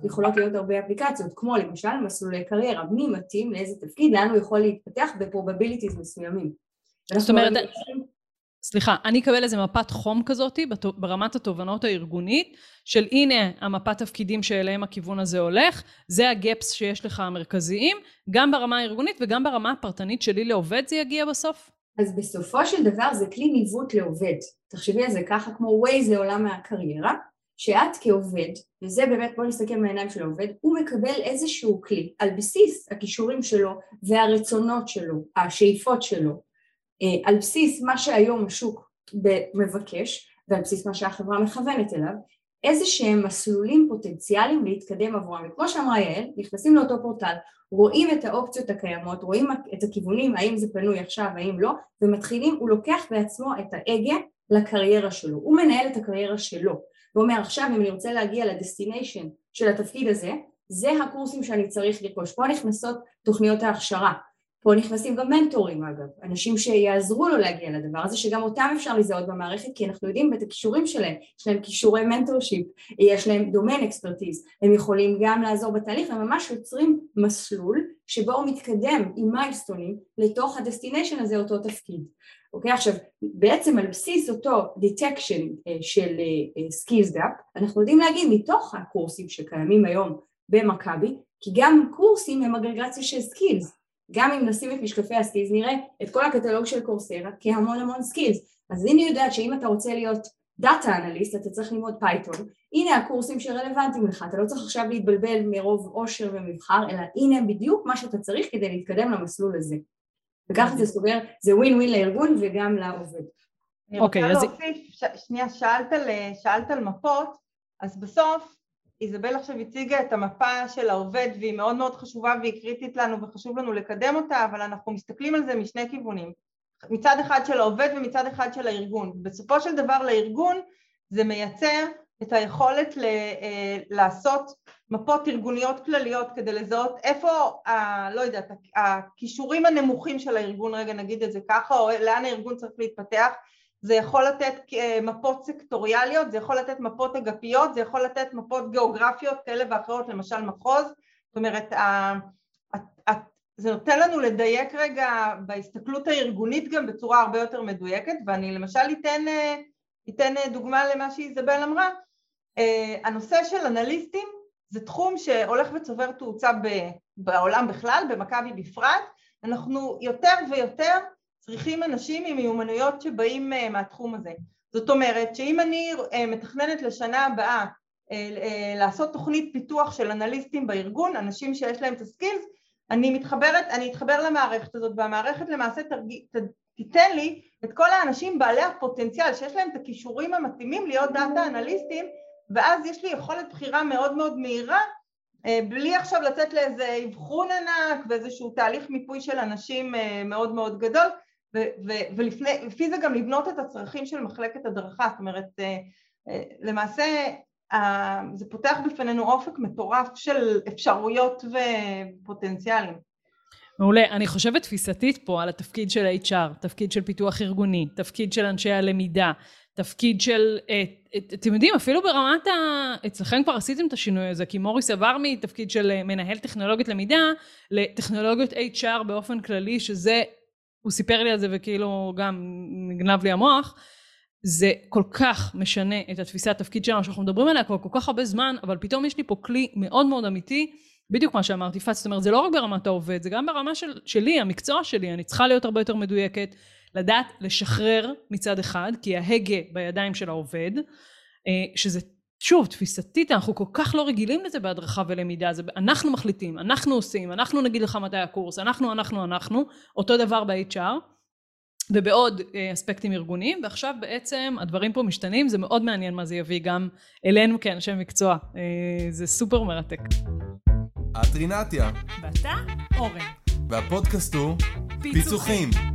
יכולות להיות הרבה אפליקציות, כמו למשל מסלולי קריירה, מי מתאים לאיזה תפקיד, לאן הוא יכול להתפתח בפרובביליטיז מסוימים. זאת אומרת... סליחה, אני אקבל איזה מפת חום כזאת ברמת התובנות הארגונית של הנה המפת תפקידים שאליהם הכיוון הזה הולך, זה הגפס שיש לך המרכזיים, גם ברמה הארגונית וגם ברמה הפרטנית שלי לעובד זה יגיע בסוף? אז בסופו של דבר זה כלי ניווט לעובד, תחשבי על זה ככה כמו Waze לעולם הקריירה, שאת כעובד, וזה באמת בוא נסתכל מהעיניים של העובד, הוא מקבל איזשהו כלי על בסיס הכישורים שלו והרצונות שלו, השאיפות שלו, על בסיס מה שהיום השוק מבקש, ועל בסיס מה שהחברה מכוונת אליו, איזה שהם מסלולים פוטנציאליים להתקדם עבורם. וכמו שאמרה יעל, נכנסים לאותו פורטל, רואים את האופציות הקיימות, רואים את הכיוונים, האם זה פנוי עכשיו, האם לא, ומתחילים, הוא לוקח בעצמו את ההגה לקריירה שלו, הוא מנהל את הקריירה שלו, ואומר עכשיו אם אני רוצה להגיע לדסטיניישן של התפקיד הזה, זה הקורסים שאני צריך לרכוש, פה נכנסות תוכניות ההכשרה, פה נכנסים גם מנטורים אגב, אנשים שיעזרו לו להגיע לדבר הזה, שגם אותם אפשר לזהות במערכת, כי אנחנו יודעים את הכישורים שלהם, יש להם כישורי מנטורשיפ, יש להם דומיין אקספרטיז, הם יכולים גם לעזור בתהליך, הם ממש יוצרים מסלול שבו הוא מתקדם עם מיילסטונים לתוך הדסטיניישן הזה אותו תפקיד. אוקיי, עכשיו בעצם על בסיס אותו דיטקשן של סקילס גאפ, אנחנו יודעים להגיד מתוך הקורסים שקיימים היום במכבי, כי גם קורסים הם אגרגציה של סקילס, גם אם נשים את משקפי הסקילס, נראה את כל הקטלוג של קורסרה כהמון המון סקילס. אז הנה יודעת שאם אתה רוצה להיות דאטה אנליסט, אתה צריך ללמוד פייתון. הנה הקורסים שרלוונטיים לך, אתה לא צריך עכשיו להתבלבל מרוב עושר ומבחר, אלא הנה בדיוק מה שאתה צריך כדי להתקדם למסלול הזה. וככה זה סוגר, זה ווין ווין לארגון וגם לעובד. אני רוצה להוסיף, שנייה, שאלת על מפות, אז בסוף, איזבל עכשיו הציגה את המפה של העובד והיא מאוד מאוד חשובה והיא קריטית לנו וחשוב לנו לקדם אותה, אבל אנחנו מסתכלים על זה משני כיוונים, מצד אחד של העובד ומצד אחד של הארגון. בסופו של דבר לארגון זה מייצר את היכולת לעשות מפות ארגוניות כלליות כדי לזהות איפה, לא יודעת, הכישורים הנמוכים של הארגון, רגע נגיד את זה ככה, או לאן הארגון צריך להתפתח, זה יכול לתת מפות סקטוריאליות, זה יכול לתת מפות אגפיות, זה יכול לתת מפות גיאוגרפיות כאלה ואחרות, למשל מחוז, זאת אומרת, זה נותן לנו לדייק רגע בהסתכלות הארגונית גם בצורה הרבה יותר מדויקת, ואני למשל אתן דוגמה למה שאיזבל אמרה, הנושא של אנליסטים זה תחום שהולך וצובר תאוצה בעולם בכלל, במכבי בפרט, אנחנו יותר ויותר צריכים אנשים עם מיומנויות שבאים מהתחום הזה. זאת אומרת שאם אני מתכננת לשנה הבאה לעשות תוכנית פיתוח של אנליסטים בארגון, אנשים שיש להם את הסקילס, אני אתחבר למערכת הזאת, והמערכת למעשה תיתן לי את כל האנשים בעלי הפוטנציאל שיש להם את הכישורים המתאימים להיות דאטה אנליסטים, ואז יש לי יכולת בחירה מאוד מאוד מהירה, בלי עכשיו לצאת לאיזה אבחון ענק ואיזשהו תהליך מיפוי של אנשים מאוד מאוד גדול, ולפי זה גם לבנות את הצרכים של מחלקת הדרכה. זאת אומרת, למעשה זה פותח בפנינו אופק מטורף של אפשרויות ופוטנציאלים. מעולה. אני חושבת תפיסתית פה על התפקיד של HR, תפקיד של פיתוח ארגוני, תפקיד של אנשי הלמידה, תפקיד של, אתם יודעים, אפילו ברמת אצלכם כבר עשיתם את השינוי הזה, כי מוריס עבר מתפקיד של מנהל טכנולוגיות למידה לטכנולוגיות HR באופן כללי, שזה, הוא סיפר לי על זה וכאילו גם נגנב לי המוח, זה כל כך משנה את התפיסה, התפקיד שלנו שאנחנו מדברים עליה כבר כל כך הרבה זמן, אבל פתאום יש לי פה כלי מאוד מאוד אמיתי, בדיוק מה שאמרתי, פאס, זאת אומרת, זה לא רק ברמת העובד, זה גם ברמה שלי, המקצוע שלי, אני צריכה להיות הרבה יותר מדויקת, לדעת לשחרר מצד אחד, כי ההגה בידיים של העובד, שזה, שוב, תפיסתית, אנחנו כל כך לא רגילים לזה בהדרכה ולמידה, זה, אנחנו מחליטים, אנחנו עושים, אנחנו נגיד לך מתי הקורס, אנחנו, אותו דבר ב-HR, ובעוד אספקטים ארגוניים, ועכשיו בעצם הדברים פה משתנים, זה מאוד מעניין מה זה יביא גם אלינו כאנשי מקצוע, זה סופר מרתק. את רינתיה ואתה אורן והפודקאסט הוא פיצוחים.